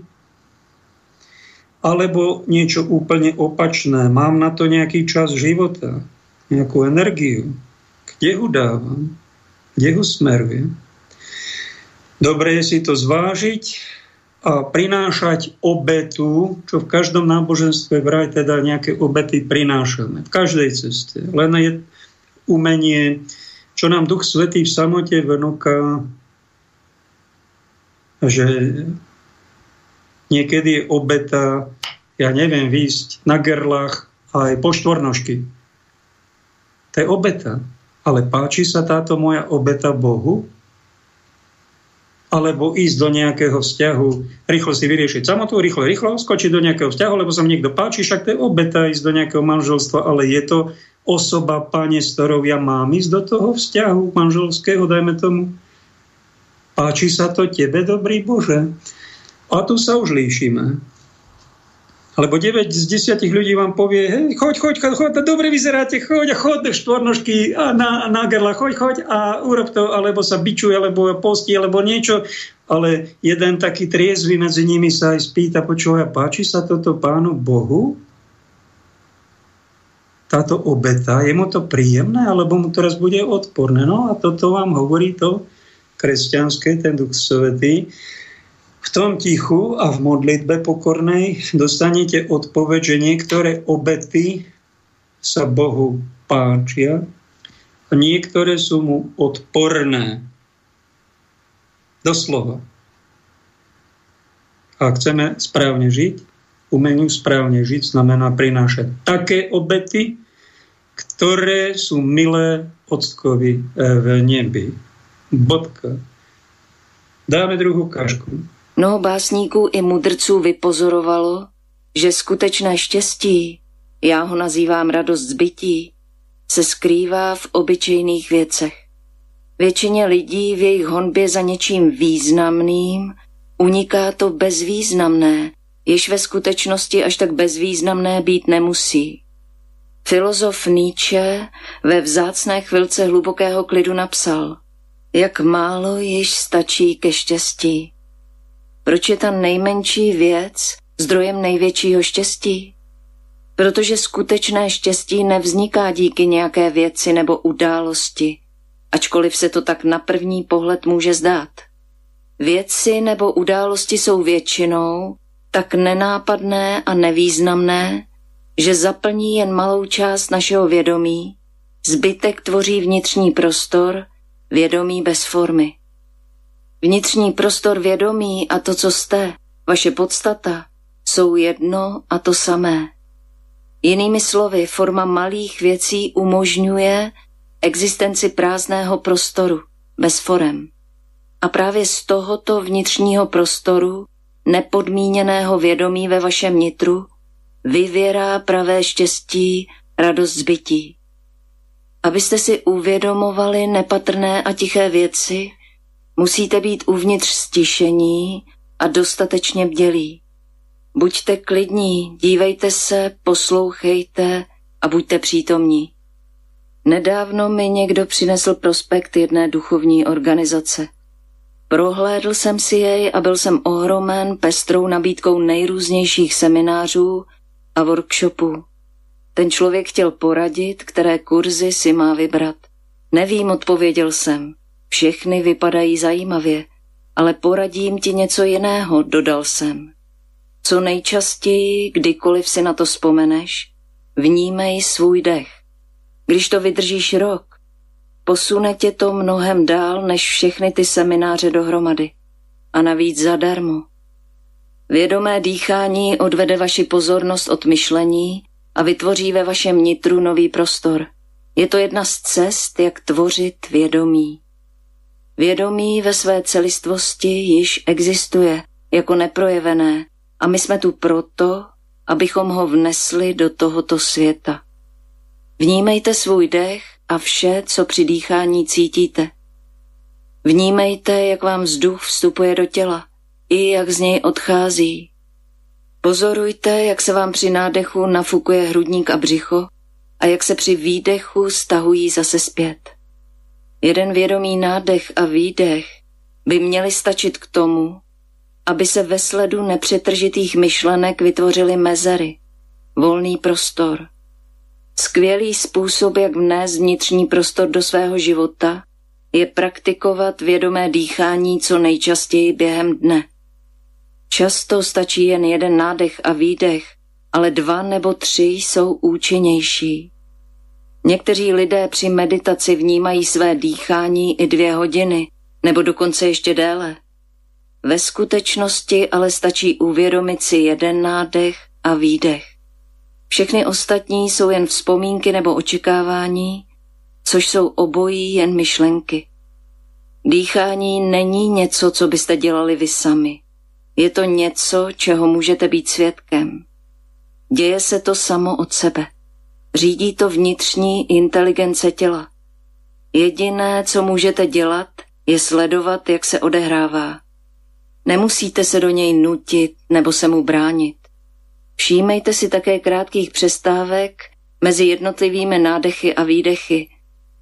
alebo niečo úplne opačné. Mám na to nejaký čas života, nejakú energiu. Kde ho dávam? Kde ho smerujem? Dobre je si to zvážiť a prinášať obetu, čo v každom náboženstve vraj teda nejaké obety prinášame. V každej ceste. Len je umenie, čo nám Duch Svätý v samote vnúka, že niekedy je obeta, ja neviem, výjsť na gerlách aj po štvornožky. To je obeta. Ale páči sa táto moja obeta Bohu? Alebo ísť do nejakého vzťahu, rýchlo si vyriešiť samotu, rýchlo skočiť do nejakého vzťahu, lebo sa mi niekto páči, však to je obeta ísť do nejakého manželstva, ale je to osoba, Pane, s ktorou ja mám ísť do toho vzťahu manželského, dajme tomu. Páči sa to tebe, dobrý Bože? A tu sa už líšime. Alebo 9 z 10 ľudí vám povie, hej, choď, dobre vyzeráte, choď do štvornožky a na gerla, choď a urob to, alebo sa bičuje, alebo postí, alebo niečo. Ale jeden taký triezvy medzi nimi sa aj spýta, počúva, páči sa toto Pánu Bohu? Táto obeta, je mu to príjemné, alebo mu to raz bude odporné? No a toto vám hovorí to kresťanské, ten Duch Svätý. V tom tichu a v modlitbe pokornej dostanete odpoveď, že niektoré obety sa Bohu páčia a niektoré sú mu odporné. Doslova. A chceme správne žiť, umeniu správne žiť znamená prinášať také obety, ktoré sú milé ockovi v nebi. Bodka. Dáme druhú kašku. Mnoho básníků i mudrců vypozorovalo, že skutečné štěstí, já ho nazývám radost zbytí, se skrývá v obyčejných věcech. Většině lidí v jejich honbě za něčím významným uniká to bezvýznamné již ve skutečnosti až tak bezvýznamné být nemusí. Filozof Nietzsche ve vzácné chvilce hlubokého klidu napsal: jak málo již stačí ke štěstí. Proč je ta nejmenší věc zdrojem největšího štěstí? Protože skutečné štěstí nevzniká díky nějaké věci nebo události, ačkoliv se to tak na první pohled může zdát. Věci nebo události jsou většinou tak nenápadné a nevýznamné, že zaplní jen malou část našeho vědomí, zbytek tvoří vnitřní prostor, vědomí bez formy. Vnitřní prostor vědomí a to, co jste, vaše podstata, jsou jedno a to samé. Jinými slovy, forma malých věcí umožňuje existenci prázdného prostoru, bez forem. A právě z tohoto vnitřního prostoru, nepodmíněného vědomí ve vašem nitru, vyvěrá pravé štěstí, radost zbytí. Abyste si uvědomovali nepatrné a tiché věci, musíte být uvnitř stišení a dostatečně bdělí. Buďte klidní, dívejte se, poslouchejte a buďte přítomní. Nedávno mi někdo přinesl prospekt jedné duchovní organizace. Prohlédl jsem si jej a byl jsem ohromen pestrou nabídkou nejrůznějších seminářů a workshopů. Ten člověk chtěl poradit, které kurzy si má vybrat. Nevím, odpověděl jsem. Všechny vypadají zajímavě, ale poradím ti něco jiného, dodal jsem. Co nejčastěji, kdykoliv si na to vzpomeneš, vnímej svůj dech. Když to vydržíš rok, posune tě to mnohem dál než všechny ty semináře dohromady. A navíc zadarmo. Vědomé dýchání odvede vaši pozornost od myšlení a vytvoří ve vašem nitru nový prostor. Je to jedna z cest, jak tvořit vědomí. Vědomí ve své celistvosti již existuje jako neprojevené a my jsme tu proto, abychom ho vnesli do tohoto světa. Vnímejte svůj dech a vše, co při dýchání cítíte. Vnímejte, jak vám vzduch vstupuje do těla i jak z něj odchází. Pozorujte, jak se vám při nádechu nafukuje hrudník a břicho a jak se při výdechu stahují zase zpět. Jeden vědomý nádech a výdech by měly stačit k tomu, aby se ve sledu nepřetržitých myšlenek vytvořily mezery, volný prostor. Skvělý způsob, jak vnést vnitřní prostor do svého života, je praktikovat vědomé dýchání co nejčastěji během dne. Často stačí jen jeden nádech a výdech, ale 2 nebo 3 jsou účinnější. Někteří lidé při meditaci vnímají své dýchání i 2 hodiny, nebo dokonce ještě déle. Ve skutečnosti ale stačí uvědomit si jeden nádech a výdech. Všechny ostatní jsou jen vzpomínky nebo očekávání, což jsou obojí jen myšlenky. Dýchání není něco, co byste dělali vy sami. Je to něco, čeho můžete být svědkem. Děje se to samo od sebe. Řídí to vnitřní inteligence těla. Jediné, co můžete dělat, je sledovat, jak se odehrává. Nemusíte se do něj nutit nebo se mu bránit. Všímejte si také krátkých přestávek mezi jednotlivými nádechy a výdechy,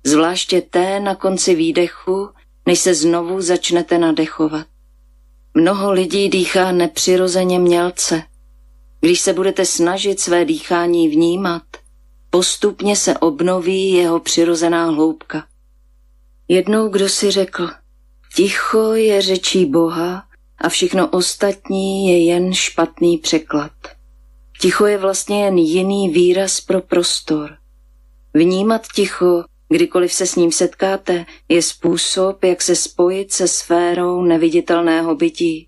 zvláště té na konci výdechu, než se znovu začnete nadechovat. Mnoho lidí dýchá nepřirozeně mělce. Když se budete snažit své dýchání vnímat, postupně se obnoví jeho přirozená hloubka. Jednou kdo si řekl: ticho je řečí Boha a všechno ostatní je jen špatný překlad. Ticho je vlastně jen jiný výraz pro prostor. Vnímat ticho, kdykoliv se s ním setkáte, je způsob, jak se spojit se sférou neviditelného bytí.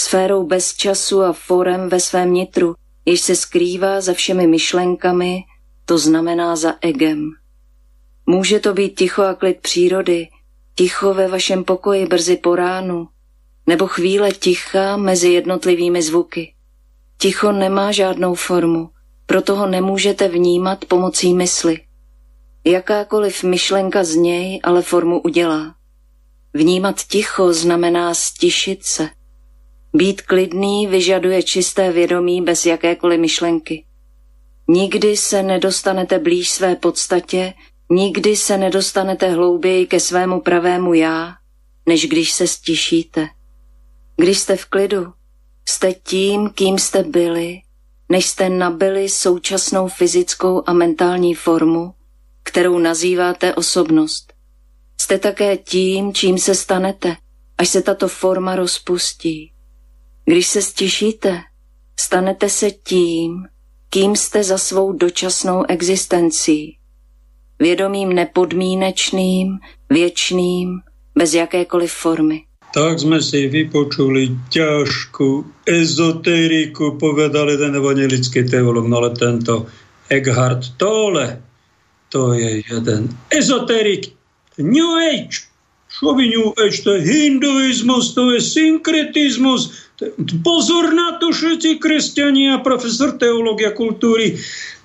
Sférou bez času a forem ve svém nitru, jež se skrývá za všemi myšlenkami, to znamená za egem. Může to být ticho a klid přírody, ticho ve vašem pokoji brzy po ránu, nebo chvíle ticha mezi jednotlivými zvuky. Ticho nemá žádnou formu, proto ho nemůžete vnímat pomocí mysli. Jakákoliv myšlenka z něj ale formu udělá. Vnímat ticho znamená stišit se. Být klidný vyžaduje čisté vědomí bez jakékoliv myšlenky. Nikdy se nedostanete blíž své podstatě, nikdy se nedostanete hlouběji ke svému pravému já, než když se stišíte. Když jste v klidu, jste tím, kým jste byli, než jste nabyli současnou fyzickou a mentální formu, kterou nazýváte osobnost. Jste také tím, čím se stanete, až se tato forma rozpustí. Když se stišíte, stanete se tím, kým jste za svou dočasnou existencí. Vědomím nepodmínečným, věčným, bez jakékoliv formy. Tak sme si vypočuli ťažkú ezoteriku, povedal jeden evangelický teológ, no ale tento Eckhart Tolle, to je jeden ezoterik, New Age. Čo by New Age? To je hinduizmus, to je synkretizmus. Pozor na to všetci kresťania, profesor teológia kultúry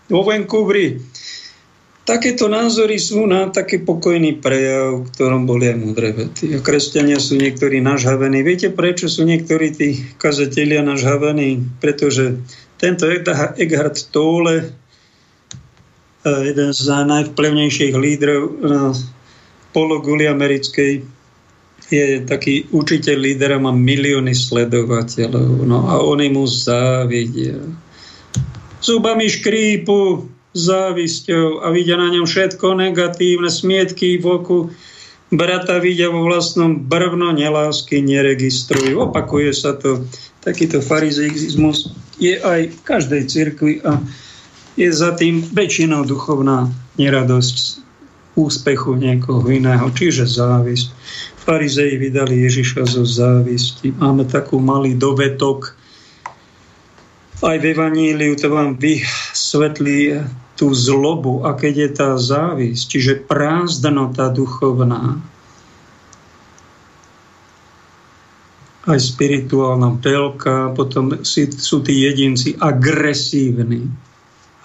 vo Vancouveri. Takéto názory sú na taký pokojný prejav, v ktorom boli aj múdre vety. Kresťania sú niektorí nažhavení. Viete, prečo sú niektorí tí kazatelia nažhavení? Pretože tento Eckhart Tolle, jeden z najvplyvnejších lídrov na pologuli americkej, je taký učiteľ lídera, má milióny sledovateľov. No a oni mu závidia. Zubami škrípu, závisťou a vidia na ňom všetko negatívne, smietky v oku brata vidia vo vlastnom brvno, nelásky neregistrujú. Opakuje sa to. Takýto farizizmus je aj v každej cirkvi a je za tým väčšinou duchovná neradosť úspechu niekoho iného, čiže závisť. Farizei vydali Ježiša zo závisti. Máme takú malý dovetok aj v Evaníliu, to vám vysvetlí tú zlobu, a keď je tá závisť, čiže prázdnota duchovná. Aj spirituálna telka, potom sú tí jedinci agresívni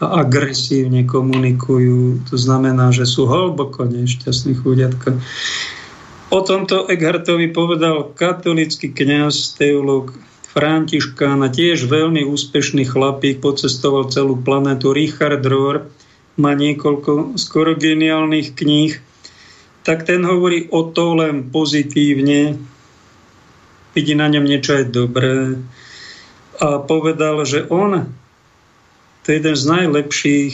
a agresívne komunikujú. To znamená, že sú hlboko nešťastní chudiatka. O tomto Eckhartovi povedal katolický kňaz, teológ Františkána, tiež veľmi úspešný chlapík, pocestoval celú planetu. Richard Rohr má niekoľko skoro geniálnych kníh. Tak ten hovorí o to len pozitívne. Vidí na ňom niečo aj dobré. A povedal, že on, to je jeden z najlepších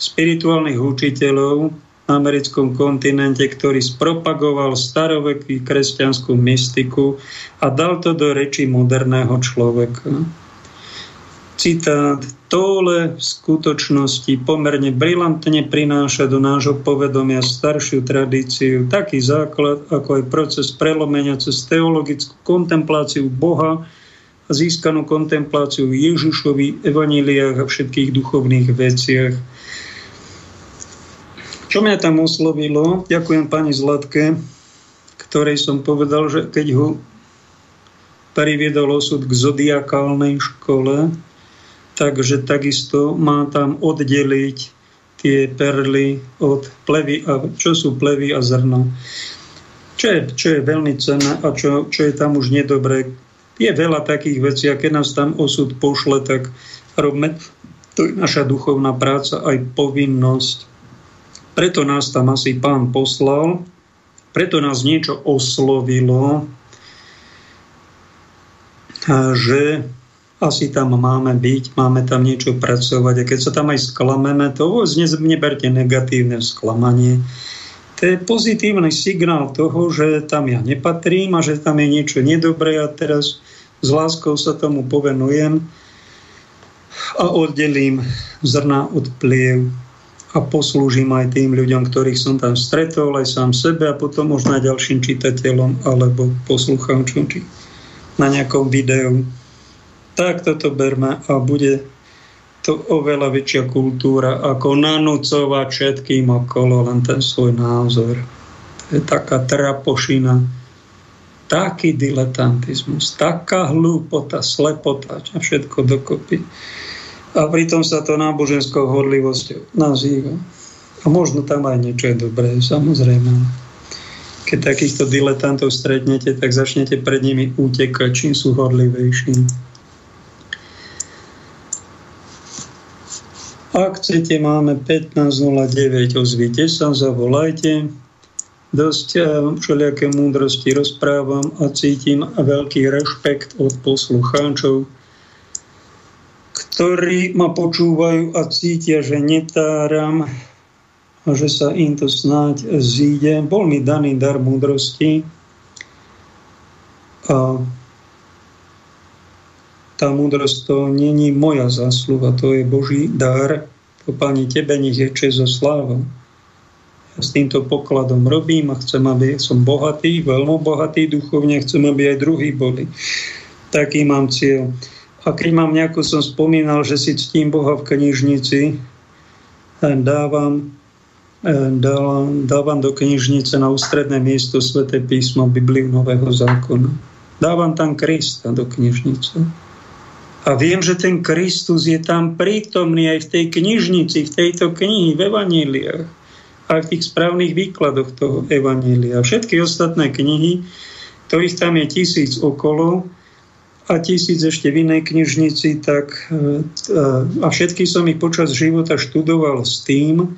spirituálnych učiteľov na americkom kontinente, ktorý spropagoval starovekú kresťanskú mystiku a dal to do reči moderného človeka. Citát: Tolle v skutočnosti pomerne brilantne prináša do nášho povedomia staršiu tradíciu, taký základ, ako aj proces prelomenia cez teologickú kontempláciu Boha a získanú kontempláciu Ježišovi, evaníliách a všetkých duchovných veciach. Čo mňa tam oslovilo, ďakujem pani Zlatke, ktorej som povedal, že keď ho priviedol osud k zodiakálnej škole, takže takisto má tam oddeliť tie perly od plevy, a čo sú plevy a zrno. Čo je veľmi cenné a čo je tam už nedobré. Je veľa takých vecí, a keď nás tam osud pošle, tak robme. To je naša duchovná práca, aj povinnosť. Preto nás tam asi Pán poslal, preto nás niečo oslovilo, že asi tam máme byť, máme tam niečo pracovať. A keď sa tam aj sklameme, to neberte negatívne sklamanie. To je pozitívny signál toho, že tam ja nepatrím a že tam je niečo nedobré, a teraz s láskou sa tomu povenujem a oddelím zrná od pliev a poslúžim aj tým ľuďom, ktorých som tam stretol, aj sám sebe a potom možno aj ďalším čitateľom alebo poslucháčom či na nejakom videu. Tak toto berme a bude to oveľa väčšia kultúra ako nanúcovať všetkým okolo len ten svoj názor. To je taká trapošina, taký diletantizmus, taká hlúpota, slepota a všetko dokopy. A pritom sa to náboženskou horlivosťou nazýva. A možno tam aj niečo je dobré, samozrejme. Keď takýchto diletantov stretnete, tak začnete pred nimi utekať, čím sú horlivejší. Ak chcete, máme 15.09, ozvite sa, zavolajte. Dosť všelijaké múdrosti rozprávam a cítim veľký rešpekt od poslucháčov, ktorí ma počúvajú a cítia, že netáram, a že sa im to snáď zíde. Bol mi daný dar múdrosti a tá múdrosť to není moja zásluha, to je Boží dar. To, Pani, tebe nech je česť a sláva. Ja s týmto pokladom robím a chcem, aby som bohatý, veľmi bohatý duchovne, chcem, aby aj druhí boli. Taký mám cieľ. A keď mám nejakú, som spomínal, že si ctím Boha v knižnici, dávam do knižnice na ústredné miesto Sväté písmo, Bibliu Nového zákona. Dávam tam Krista do knižnice. A viem, že ten Kristus je tam prítomný aj v tej knižnici, v tejto knihy, v evaníliách. A v tých správnych výkladoch toho evanília. Všetky ostatné knihy, ktorých tam je 1000 okolo a 1000 ešte v inej knižnici, tak, a všetky som ich počas života študoval s tým,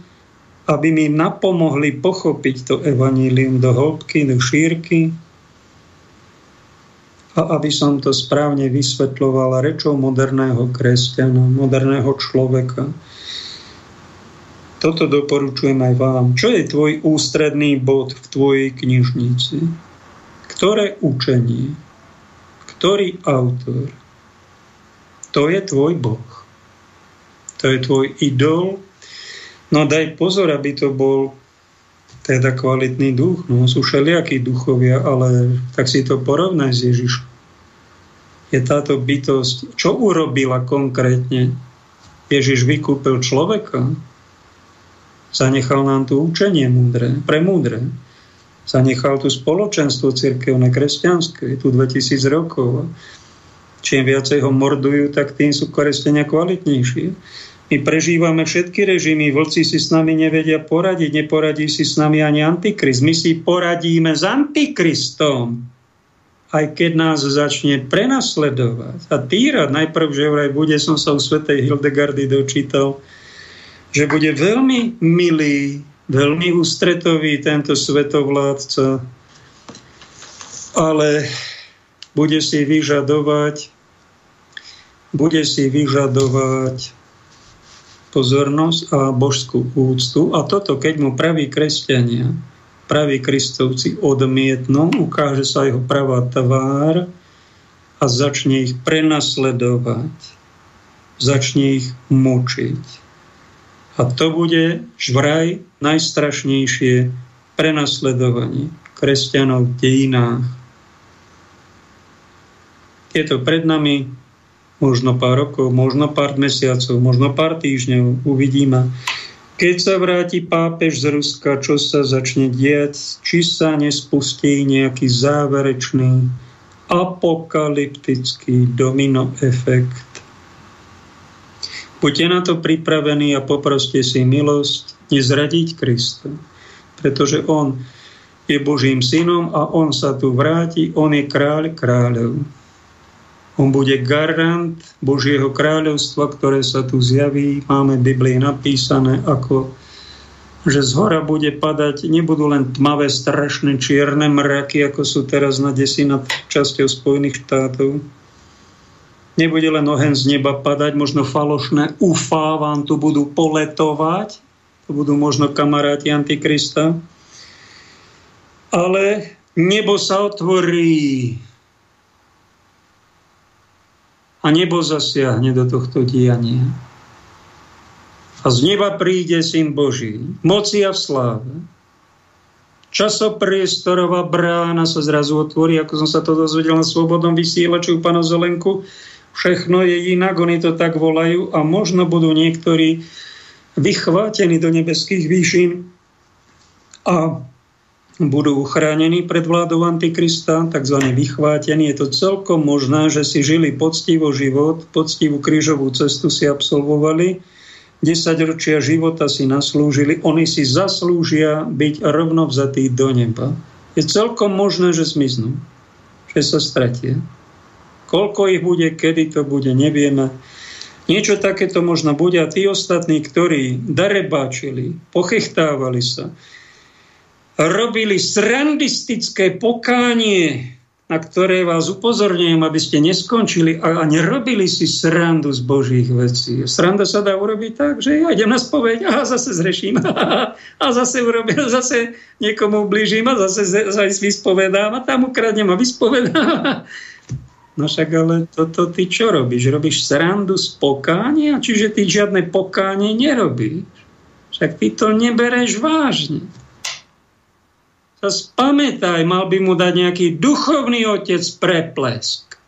aby mi napomohli pochopiť to evanílium do hĺbky, do šírky a aby som to správne vysvetľoval rečou moderného kresťana, moderného človeka. Toto doporučujem aj vám. Čo je tvoj ústredný bod v tvojej knižnici? Ktoré učenie? Ktorý autor? To je tvoj Boh. To je tvoj idol. No daj pozor, aby to bol teda kvalitný duch. No sú všelijakí duchovia, ale tak si to porovnaj s Ježišom. Je táto bytosť, čo urobila konkrétne? Ježiš vykúpil človeka, zanechal nám tu učenie múdre, premúdre, zanechal tu spoločenstvo cirkevné, kresťanské, je tu 2000 rokov. Čím viacej ho mordujú, tak tým sú kresťania kvalitnejšie. My prežívame všetky režimy, vlci si s nami nevedia poradiť, neporadí si s nami ani Antikrist. My si poradíme s Antikristom, aj keď nás začne prenasledovať a týrať. Najprv, že vraj bude, som sa u svätej Hildegardy dočítal, že bude veľmi milý, veľmi ústretový tento svetovládca, ale bude si vyžadovať pozornosť a božskú úctu. A toto, keď mu praví kresťania, praví kristovci odmietnú, ukáže sa jeho pravá tvár a začne ich prenasledovať, začne ich mučiť. A to bude vraj najstrašnejšie prenasledovanie kresťanov v dejinách. Je to pred nami. Možno pár rokov, možno pár mesiacov, možno pár týždňov, uvidíme. Keď sa vráti pápež z Ruska, čo sa začne diať, či sa nespustí nejaký záverečný apokalyptický domino efekt. Buďte na to pripravení a poproste si milosť nezradiť Krista, pretože on je Božím synom a on sa tu vráti, on je kráľ kráľov. On bude garant Božieho kráľovstva, ktoré sa tu zjaví. Máme v Biblii napísané, ako že zhora bude padať, nebudú len tmavé, strašné, čierne mraky, ako sú teraz na desi nad časťou Spojených štátov. Nebude len oheň z neba padať, možno falošné ufá vám tu budú poletovať. To budú možno kamaráti Antikrista. Ale nebo sa otvorí. A nebo zasiahne do tohto diania. A z neba príde Syn Boží, moci a v sláve. Časopriestorová brána sa zrazu otvorí, ako som sa to dozvedel na Slobodnom vysielači u pána Zelenku. Všechno je inak, oni to tak volajú a možno budú niektorí vychvátení do nebeských výšin a budú uchránení pred vládou Antikrista, takzvané vychvátení. Je to celkom možné, že si žili poctivo život, poctivú krížovú cestu si absolvovali, 10 ročia života si naslúžili, oni si zaslúžia byť rovno vzatí do neba. je celkom možné, že zmiznú, že sa stratia. Koľko ich bude, kedy to bude, nevieme. Niečo takéto možno bude a tí ostatní, ktorí darebáčili, pochechtávali sa, robili srandistické pokánie, na ktoré vás upozorňujem, aby ste neskončili a nerobili si srandu z božích vecí. Sranda sa dá urobiť tak, že ja idem na spoveď a zase zreším a zase urobím, zase niekomu ublížim a zase vyspovedám a tam ukradnem a vyspovedám. No však ale toto ty čo robíš? Robíš srandu z pokánia? Čiže ty žiadne pokánie nerobíš. Však ty to nebereš vážne. Sa spamätaj, mal by mu dať nejaký duchovný otec preplesk.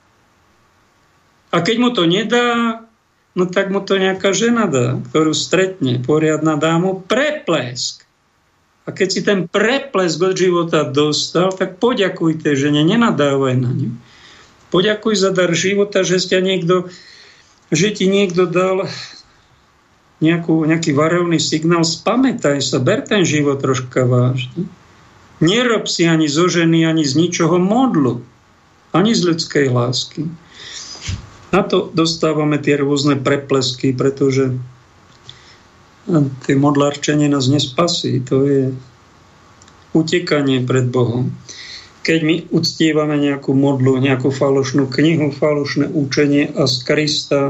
A keď mu to nedá, no tak mu to nejaká žena dá, ktorú stretne, poriadna dá mu preplesk. A keď si ten preplesk od života dostal, tak poďakuj tej žene, nenadávaj na ňu. Poďakuj za dar života, že ti niekto dal nejaký varovný signál. Spamätaj sa, ber ten život troška vážne. Nerob si ani zo ženy, ani z ničoho modlu, ani z ľudskej lásky. Na to dostávame tie rôzne preplesky, pretože tie modlárčenie nás nespasí. To je utekanie pred Bohom. Keď my uctievame nejakú modlu, nejakú falošnú knihu, falošné učenie a z Krista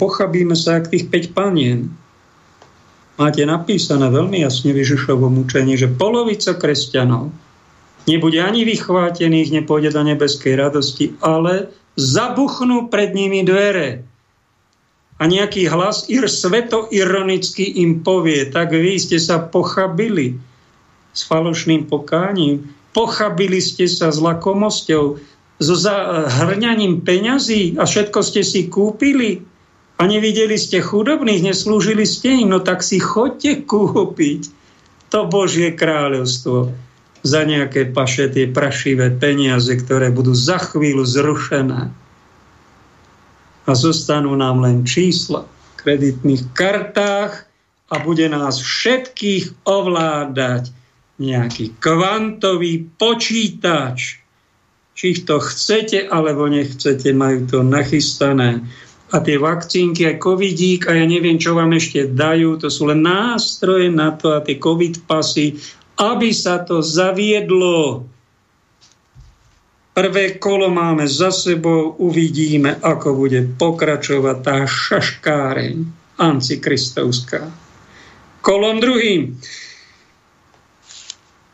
pochabíme sa jak tých 5 panien. Máte napísané veľmi jasne v Ježišovom učení, že polovica kresťanov nebude ani vychvátených, nepôjde do nebeskej radosti, ale zabuchnú pred nimi dvere. A nejaký hlas svetoironicky im povie, tak vy ste sa pochabili s falošným pokáním. Pochabili ste sa s lakomosťou, so zahrňaním peňazí a všetko ste si kúpili a nevideli ste chudobných, neslúžili ste im, no tak si choďte kúpiť to Božie kráľovstvo za nejaké pašetie, prašivé peniaze, ktoré budú za chvíľu zrušené. A zostanú nám len čísla v kreditných kartách a bude nás všetkých ovládať nejaký kvantový počítač. Či to chcete, alebo nechcete, majú to nachystané. A tie vakcínky, aj covidík, a ja neviem, čo vám ešte dajú, to sú len nástroje na to a tie covid pasy, aby sa to zaviedlo. Prvé kolo máme za sebou, uvidíme, ako bude pokračovať tá šaškáreň antikristovská. Kolom druhým.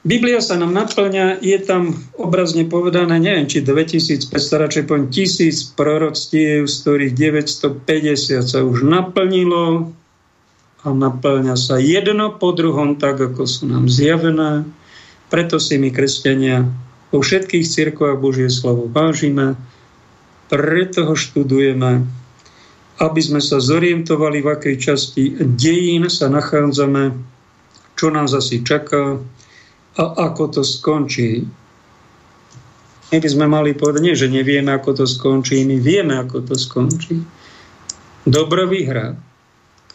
Biblia sa nám naplňa, je tam obrazne povedané, neviem, či 2500, radšej poviem 1000 proroctiev, z ktorých 950 sa už naplnilo a naplňa sa jedno po druhom, tak ako sú nám zjavené. Preto si my, kresťania, vo všetkých cirkvách Božie slovo vážime, preto ho študujeme, aby sme sa zorientovali, v akej časti dejín sa nachádzame, čo nás asi čaká, a ako to skončí. My by sme mali povedať, nie, že nevieme, ako to skončí. My vieme, ako to skončí. Dobro vyhrá.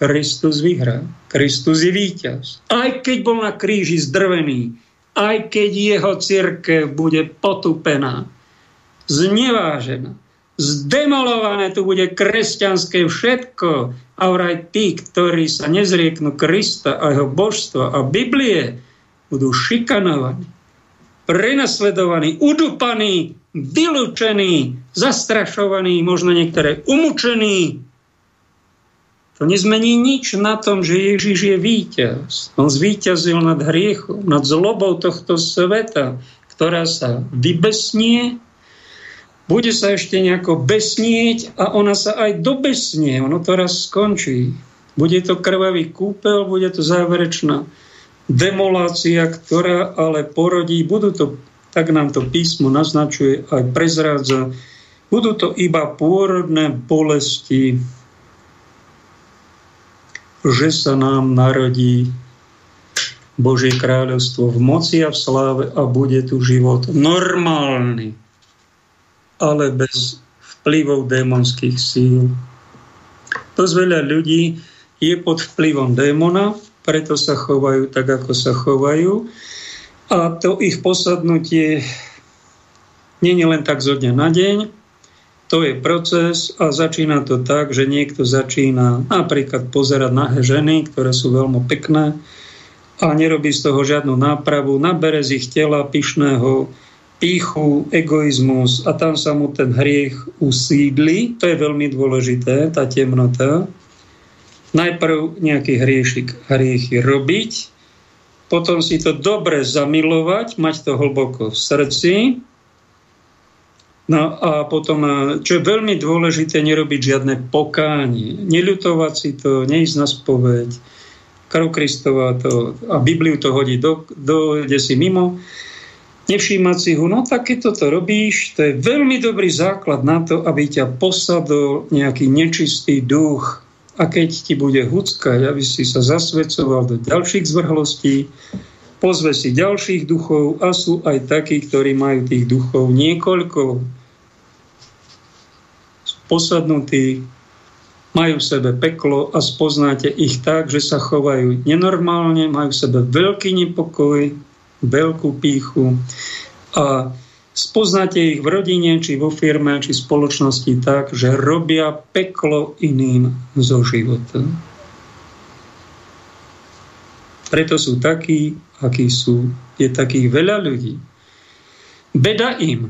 Kristus vyhrá. Kristus je víťaz. Aj keď bol na kríži zdrvený, aj keď jeho cirkev bude potupená, znevážená, zdemolované tu bude kresťanské všetko. A vraj tí, ktorí sa nezrieknú Krista a jeho božstva a Biblie, budú šikanovaní, prenasledovaní, udupaní, vylúčení, zastrašovaní, možno niektoré umúčení. To nezmení nič na tom, že Ježiš je víťaz. On zvíťazil nad hriechom, nad zlobou tohto sveta, ktorá sa vybesnie, bude sa ešte nejako besnieť a ona sa aj dobesnie. Ono to raz skončí. Bude to krvavý kúpeľ, bude to záverečná demolácia, ktorá ale porodí, budú to, tak nám to písmo naznačuje, aj prezrádza, budú to iba pôrodné bolesti, že sa nám narodí Božie kráľovstvo v moci a v sláve a bude tu život normálny, ale bez vplyvov démonských síl. Dosť veľa ľudí je pod vplyvom démona, preto sa chovajú tak, ako sa chovajú. A to ich posadnutie nie je len tak zo dňa na deň. To je proces a začína to tak, že niekto začína napríklad pozerať nahé ženy, ktoré sú veľmi pekné a nerobí z toho žiadnu nápravu. Nabere z ich tela pyšného pýchu, egoizmus a tam sa mu ten hriech usídli. To je veľmi dôležité, tá temnota. Najprv nejaký hriechy robiť, potom si to dobre zamilovať, mať to hlboko v srdci. No a potom, čo je veľmi dôležité, nerobiť žiadne pokánie, neľutovať si to, neísť na spoveď, krv Kristova to, a Bibliu to hodí dojde si mimo, nevšímať si ho. No tak keď toto robíš, to je veľmi dobrý základ na to, aby ťa posadol nejaký nečistý duch. A keď ti bude huckať, aby si sa zasvedcoval do ďalších zvrhlostí, pozve si ďalších duchov a sú aj takí, ktorí majú tých duchov niekoľko posadnutých, majú v sebe peklo a spoznáte ich tak, že sa chovajú nenormálne, majú v sebe veľký nepokoj, veľkú pýchu a spoznáte ich v rodine, či vo firme, či spoločnosti tak, že robia peklo iným zo života. Preto sú takí, akí sú. Je takých veľa ľudí. Beda im,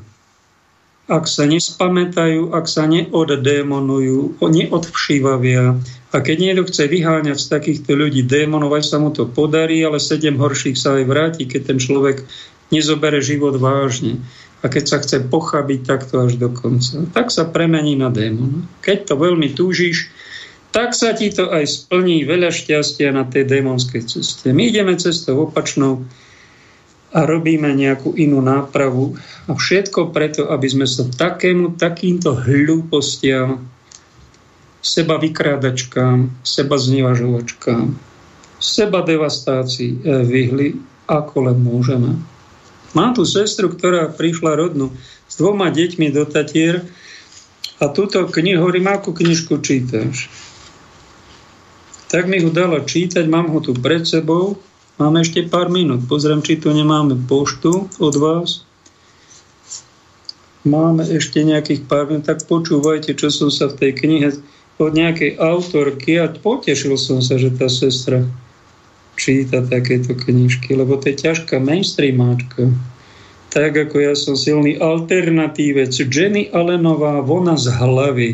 ak sa nespamätajú, ak sa neoddémonujú, neodvšívavia. A keď niekto chce vyháňať z takýchto ľudí démonov, aj sa mu to podarí, ale 7 horších sa aj vráti, keď ten človek nezobere život vážne. A keď sa chce pochabiť, tak to až do konca. Tak sa premení na démona. Keď to veľmi túžiš, tak sa ti to aj splní. Veľa šťastia na tej démonskej ceste. My ideme cestou opačnou a robíme nejakú inú nápravu. A všetko preto, aby sme sa takýmto hlúpostiam, seba vykrádačkám, seba znevažovačkám, seba devastácii vyhli, ako len môžeme. Mám tu sestru, ktorá prišla rodnú s 2 deťmi do Tatier a túto knihu, hovorím, akú knižku čítaš? Tak mi ho dala čítať, mám ho tu pred sebou, máme ešte pár minút, pozriem, či tu nemáme poštu od vás. Máme ešte nejakých pár minút, tak počúvajte, čo som sa v tej knihe od nejakej autorky a potešil som sa, že tá sestra číta takéto knižky, lebo to je ťažká mainstreamáčka. Tak ako ja som silný alternatívec. Jenny Allenová, Vona z hlavy.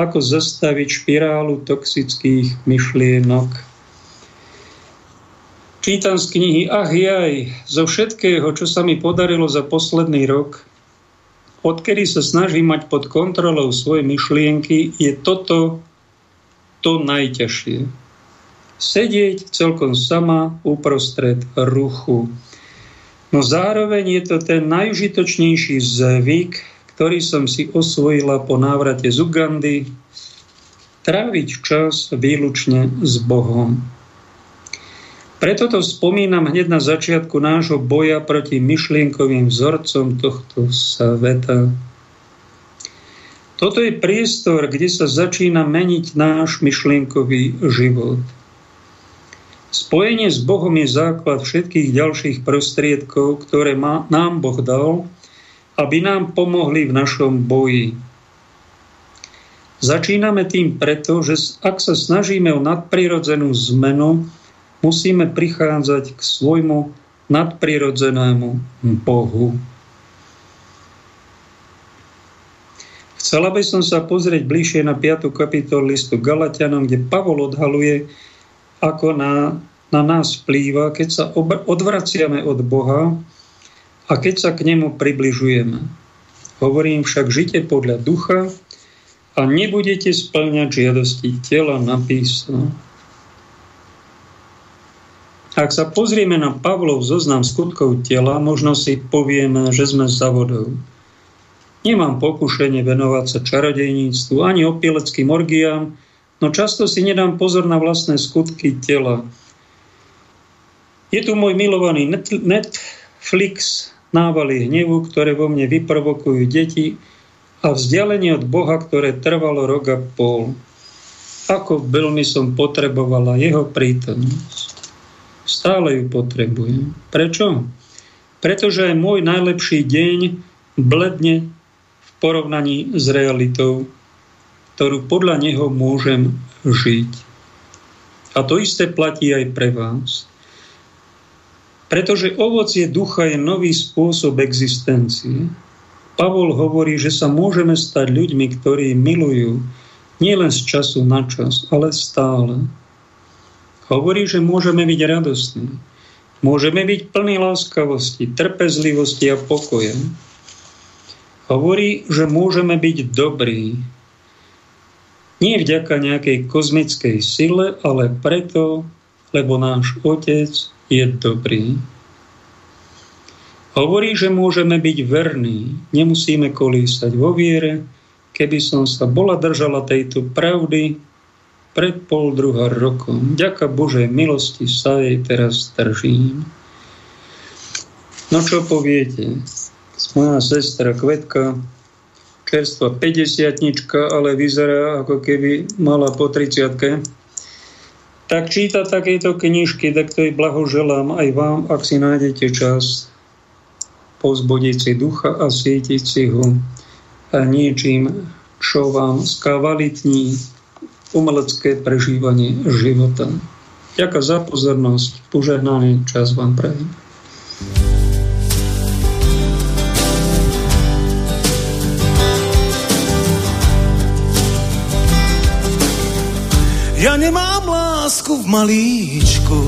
Ako zastaviť špirálu toxických myšlienok. Čítam z knihy Ach jaj, zo všetkého, čo sa mi podarilo za posledný rok, odkedy sa snažím mať pod kontrolou svoje myšlienky, je toto to najťažšie. Sedieť celkom sama uprostred ruchu. No zároveň je to ten najužitočnejší zvyk, ktorý som si osvojila po návrate z Ugandy. Tráviť čas výlučne s Bohom. Preto to spomínam hneď na začiatku nášho boja proti myšlienkovým vzorcom tohto sveta. Toto je priestor, kde sa začína meniť náš myšlienkový život. Spojenie s Bohom je základ všetkých ďalších prostriedkov, ktoré nám Boh dal, aby nám pomohli v našom boji. Začíname tým preto, že ak sa snažíme o nadprirodzenú zmenu, musíme prichádzať k svojmu nadprirodzenému Bohu. Chcela by som sa pozrieť bližšie na 5. kapitolu listu Galatianom, kde Pavol odhaluje, ako na nás vplýva, keď sa odvraciame od Boha a keď sa k nemu približujeme. Hovorím však, žite podľa ducha a nebudete spĺňať žiadosti tela, napísané. Ak sa pozrieme na Pavlov zoznam skutkov tela, možno si povieme, že sme za vodou. Nemám pokušenie venovať sa čarodejníctvu ani opileckým orgiám, no často si nedám pozor na vlastné skutky tela. Je tu môj milovaný Netflix, návaly hnevu, ktoré vo mne vyprovokujú deti a vzdialenie od Boha, ktoré trvalo rok a pol. Ako veľmi som potrebovala jeho prítomnosť. Stále ju potrebujem. Prečo? pretože môj najlepší deň bledne v porovnaní s realitou, ktorú podľa neho môžem žiť. A to isté platí aj pre vás. Pretože ovocie ducha je nový spôsob existencie. Pavol hovorí, že sa môžeme stať ľuďmi, ktorí milujú nielen z času na čas, ale stále. Hovorí, že môžeme byť radostní. Môžeme byť plní láskavosti, trpezlivosti a pokoja. Hovorí, že môžeme byť dobrí. Nie vďaka nejakej kozmickej sile, ale preto, lebo náš Otec je dobrý. Hovorí, že môžeme byť verní, nemusíme kolísať vo viere. Keby som sa bola držala tejto pravdy pred 1,5 rokom, vďaka Božej milosti sa jej teraz držím. No čo poviete? Moja sestra Kvetka, čerstva 50-tnička, ale vyzerá, ako keby mala po 30-tke, tak číta takéto knižky, tak to jej blahoželám aj vám, ak si nájdete čas pozbudiť si ducha a svietiť si ho niečím, čo vám skvalitní umelecké prežívanie života. Ďakujem za pozornosť, požehnaný čas vám prajem. Ja nemám lásku v malíčku,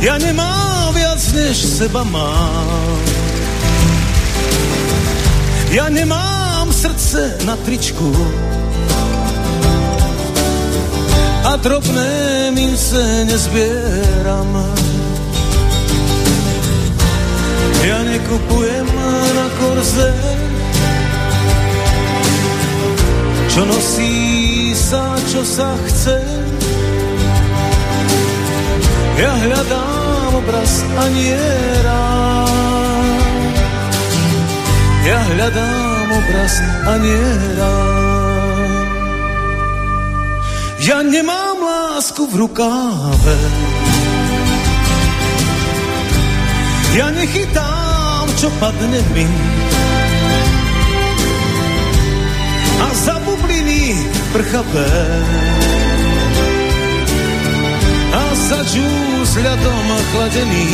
ja nemám viac, než seba mám. Ja nemám srdce na tričku a drobné mince nezbieram. Ja nekupujem na korze, čo nosí sa, čo sa chce. Ja hľadám obraz a nie rám. Ja hľadám obraz a nie rám. Ja nemám lásku v rukáve, ja nechytám, čo padne mi, a za bubliny prchavé a za džús ľadom chladený.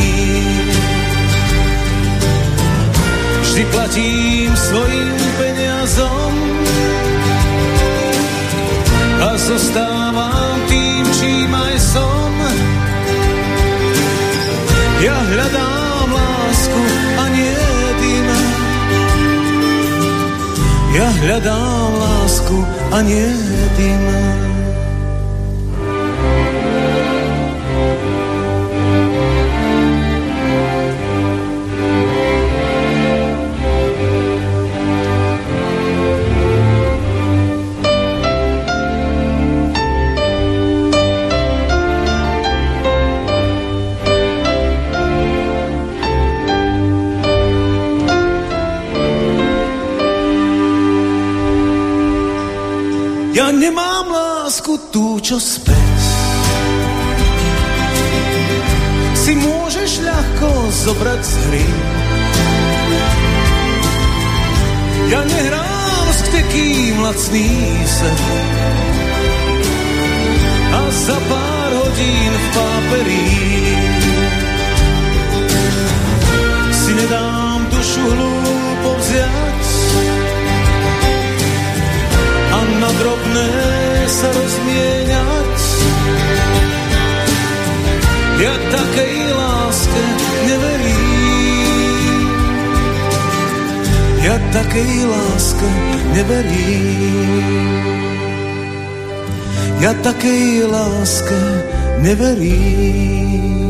Vždy platím svojim peniazom a zostávam tým, čím aj som. Ja hľadám lásku a nie dým. Ja hľadám lásku a nie dým. Ja nemám lásku tú, čo späť si môžeš ľahko zobrať z hry. Ja nehrám s ktekým lacný sen a za pár hodín v páperi si nedám dušu hlúpo vziať a na drobné sa rozmieňať. Ja takej láske neverím, ja takej láske neverím, ja takej láske neverím.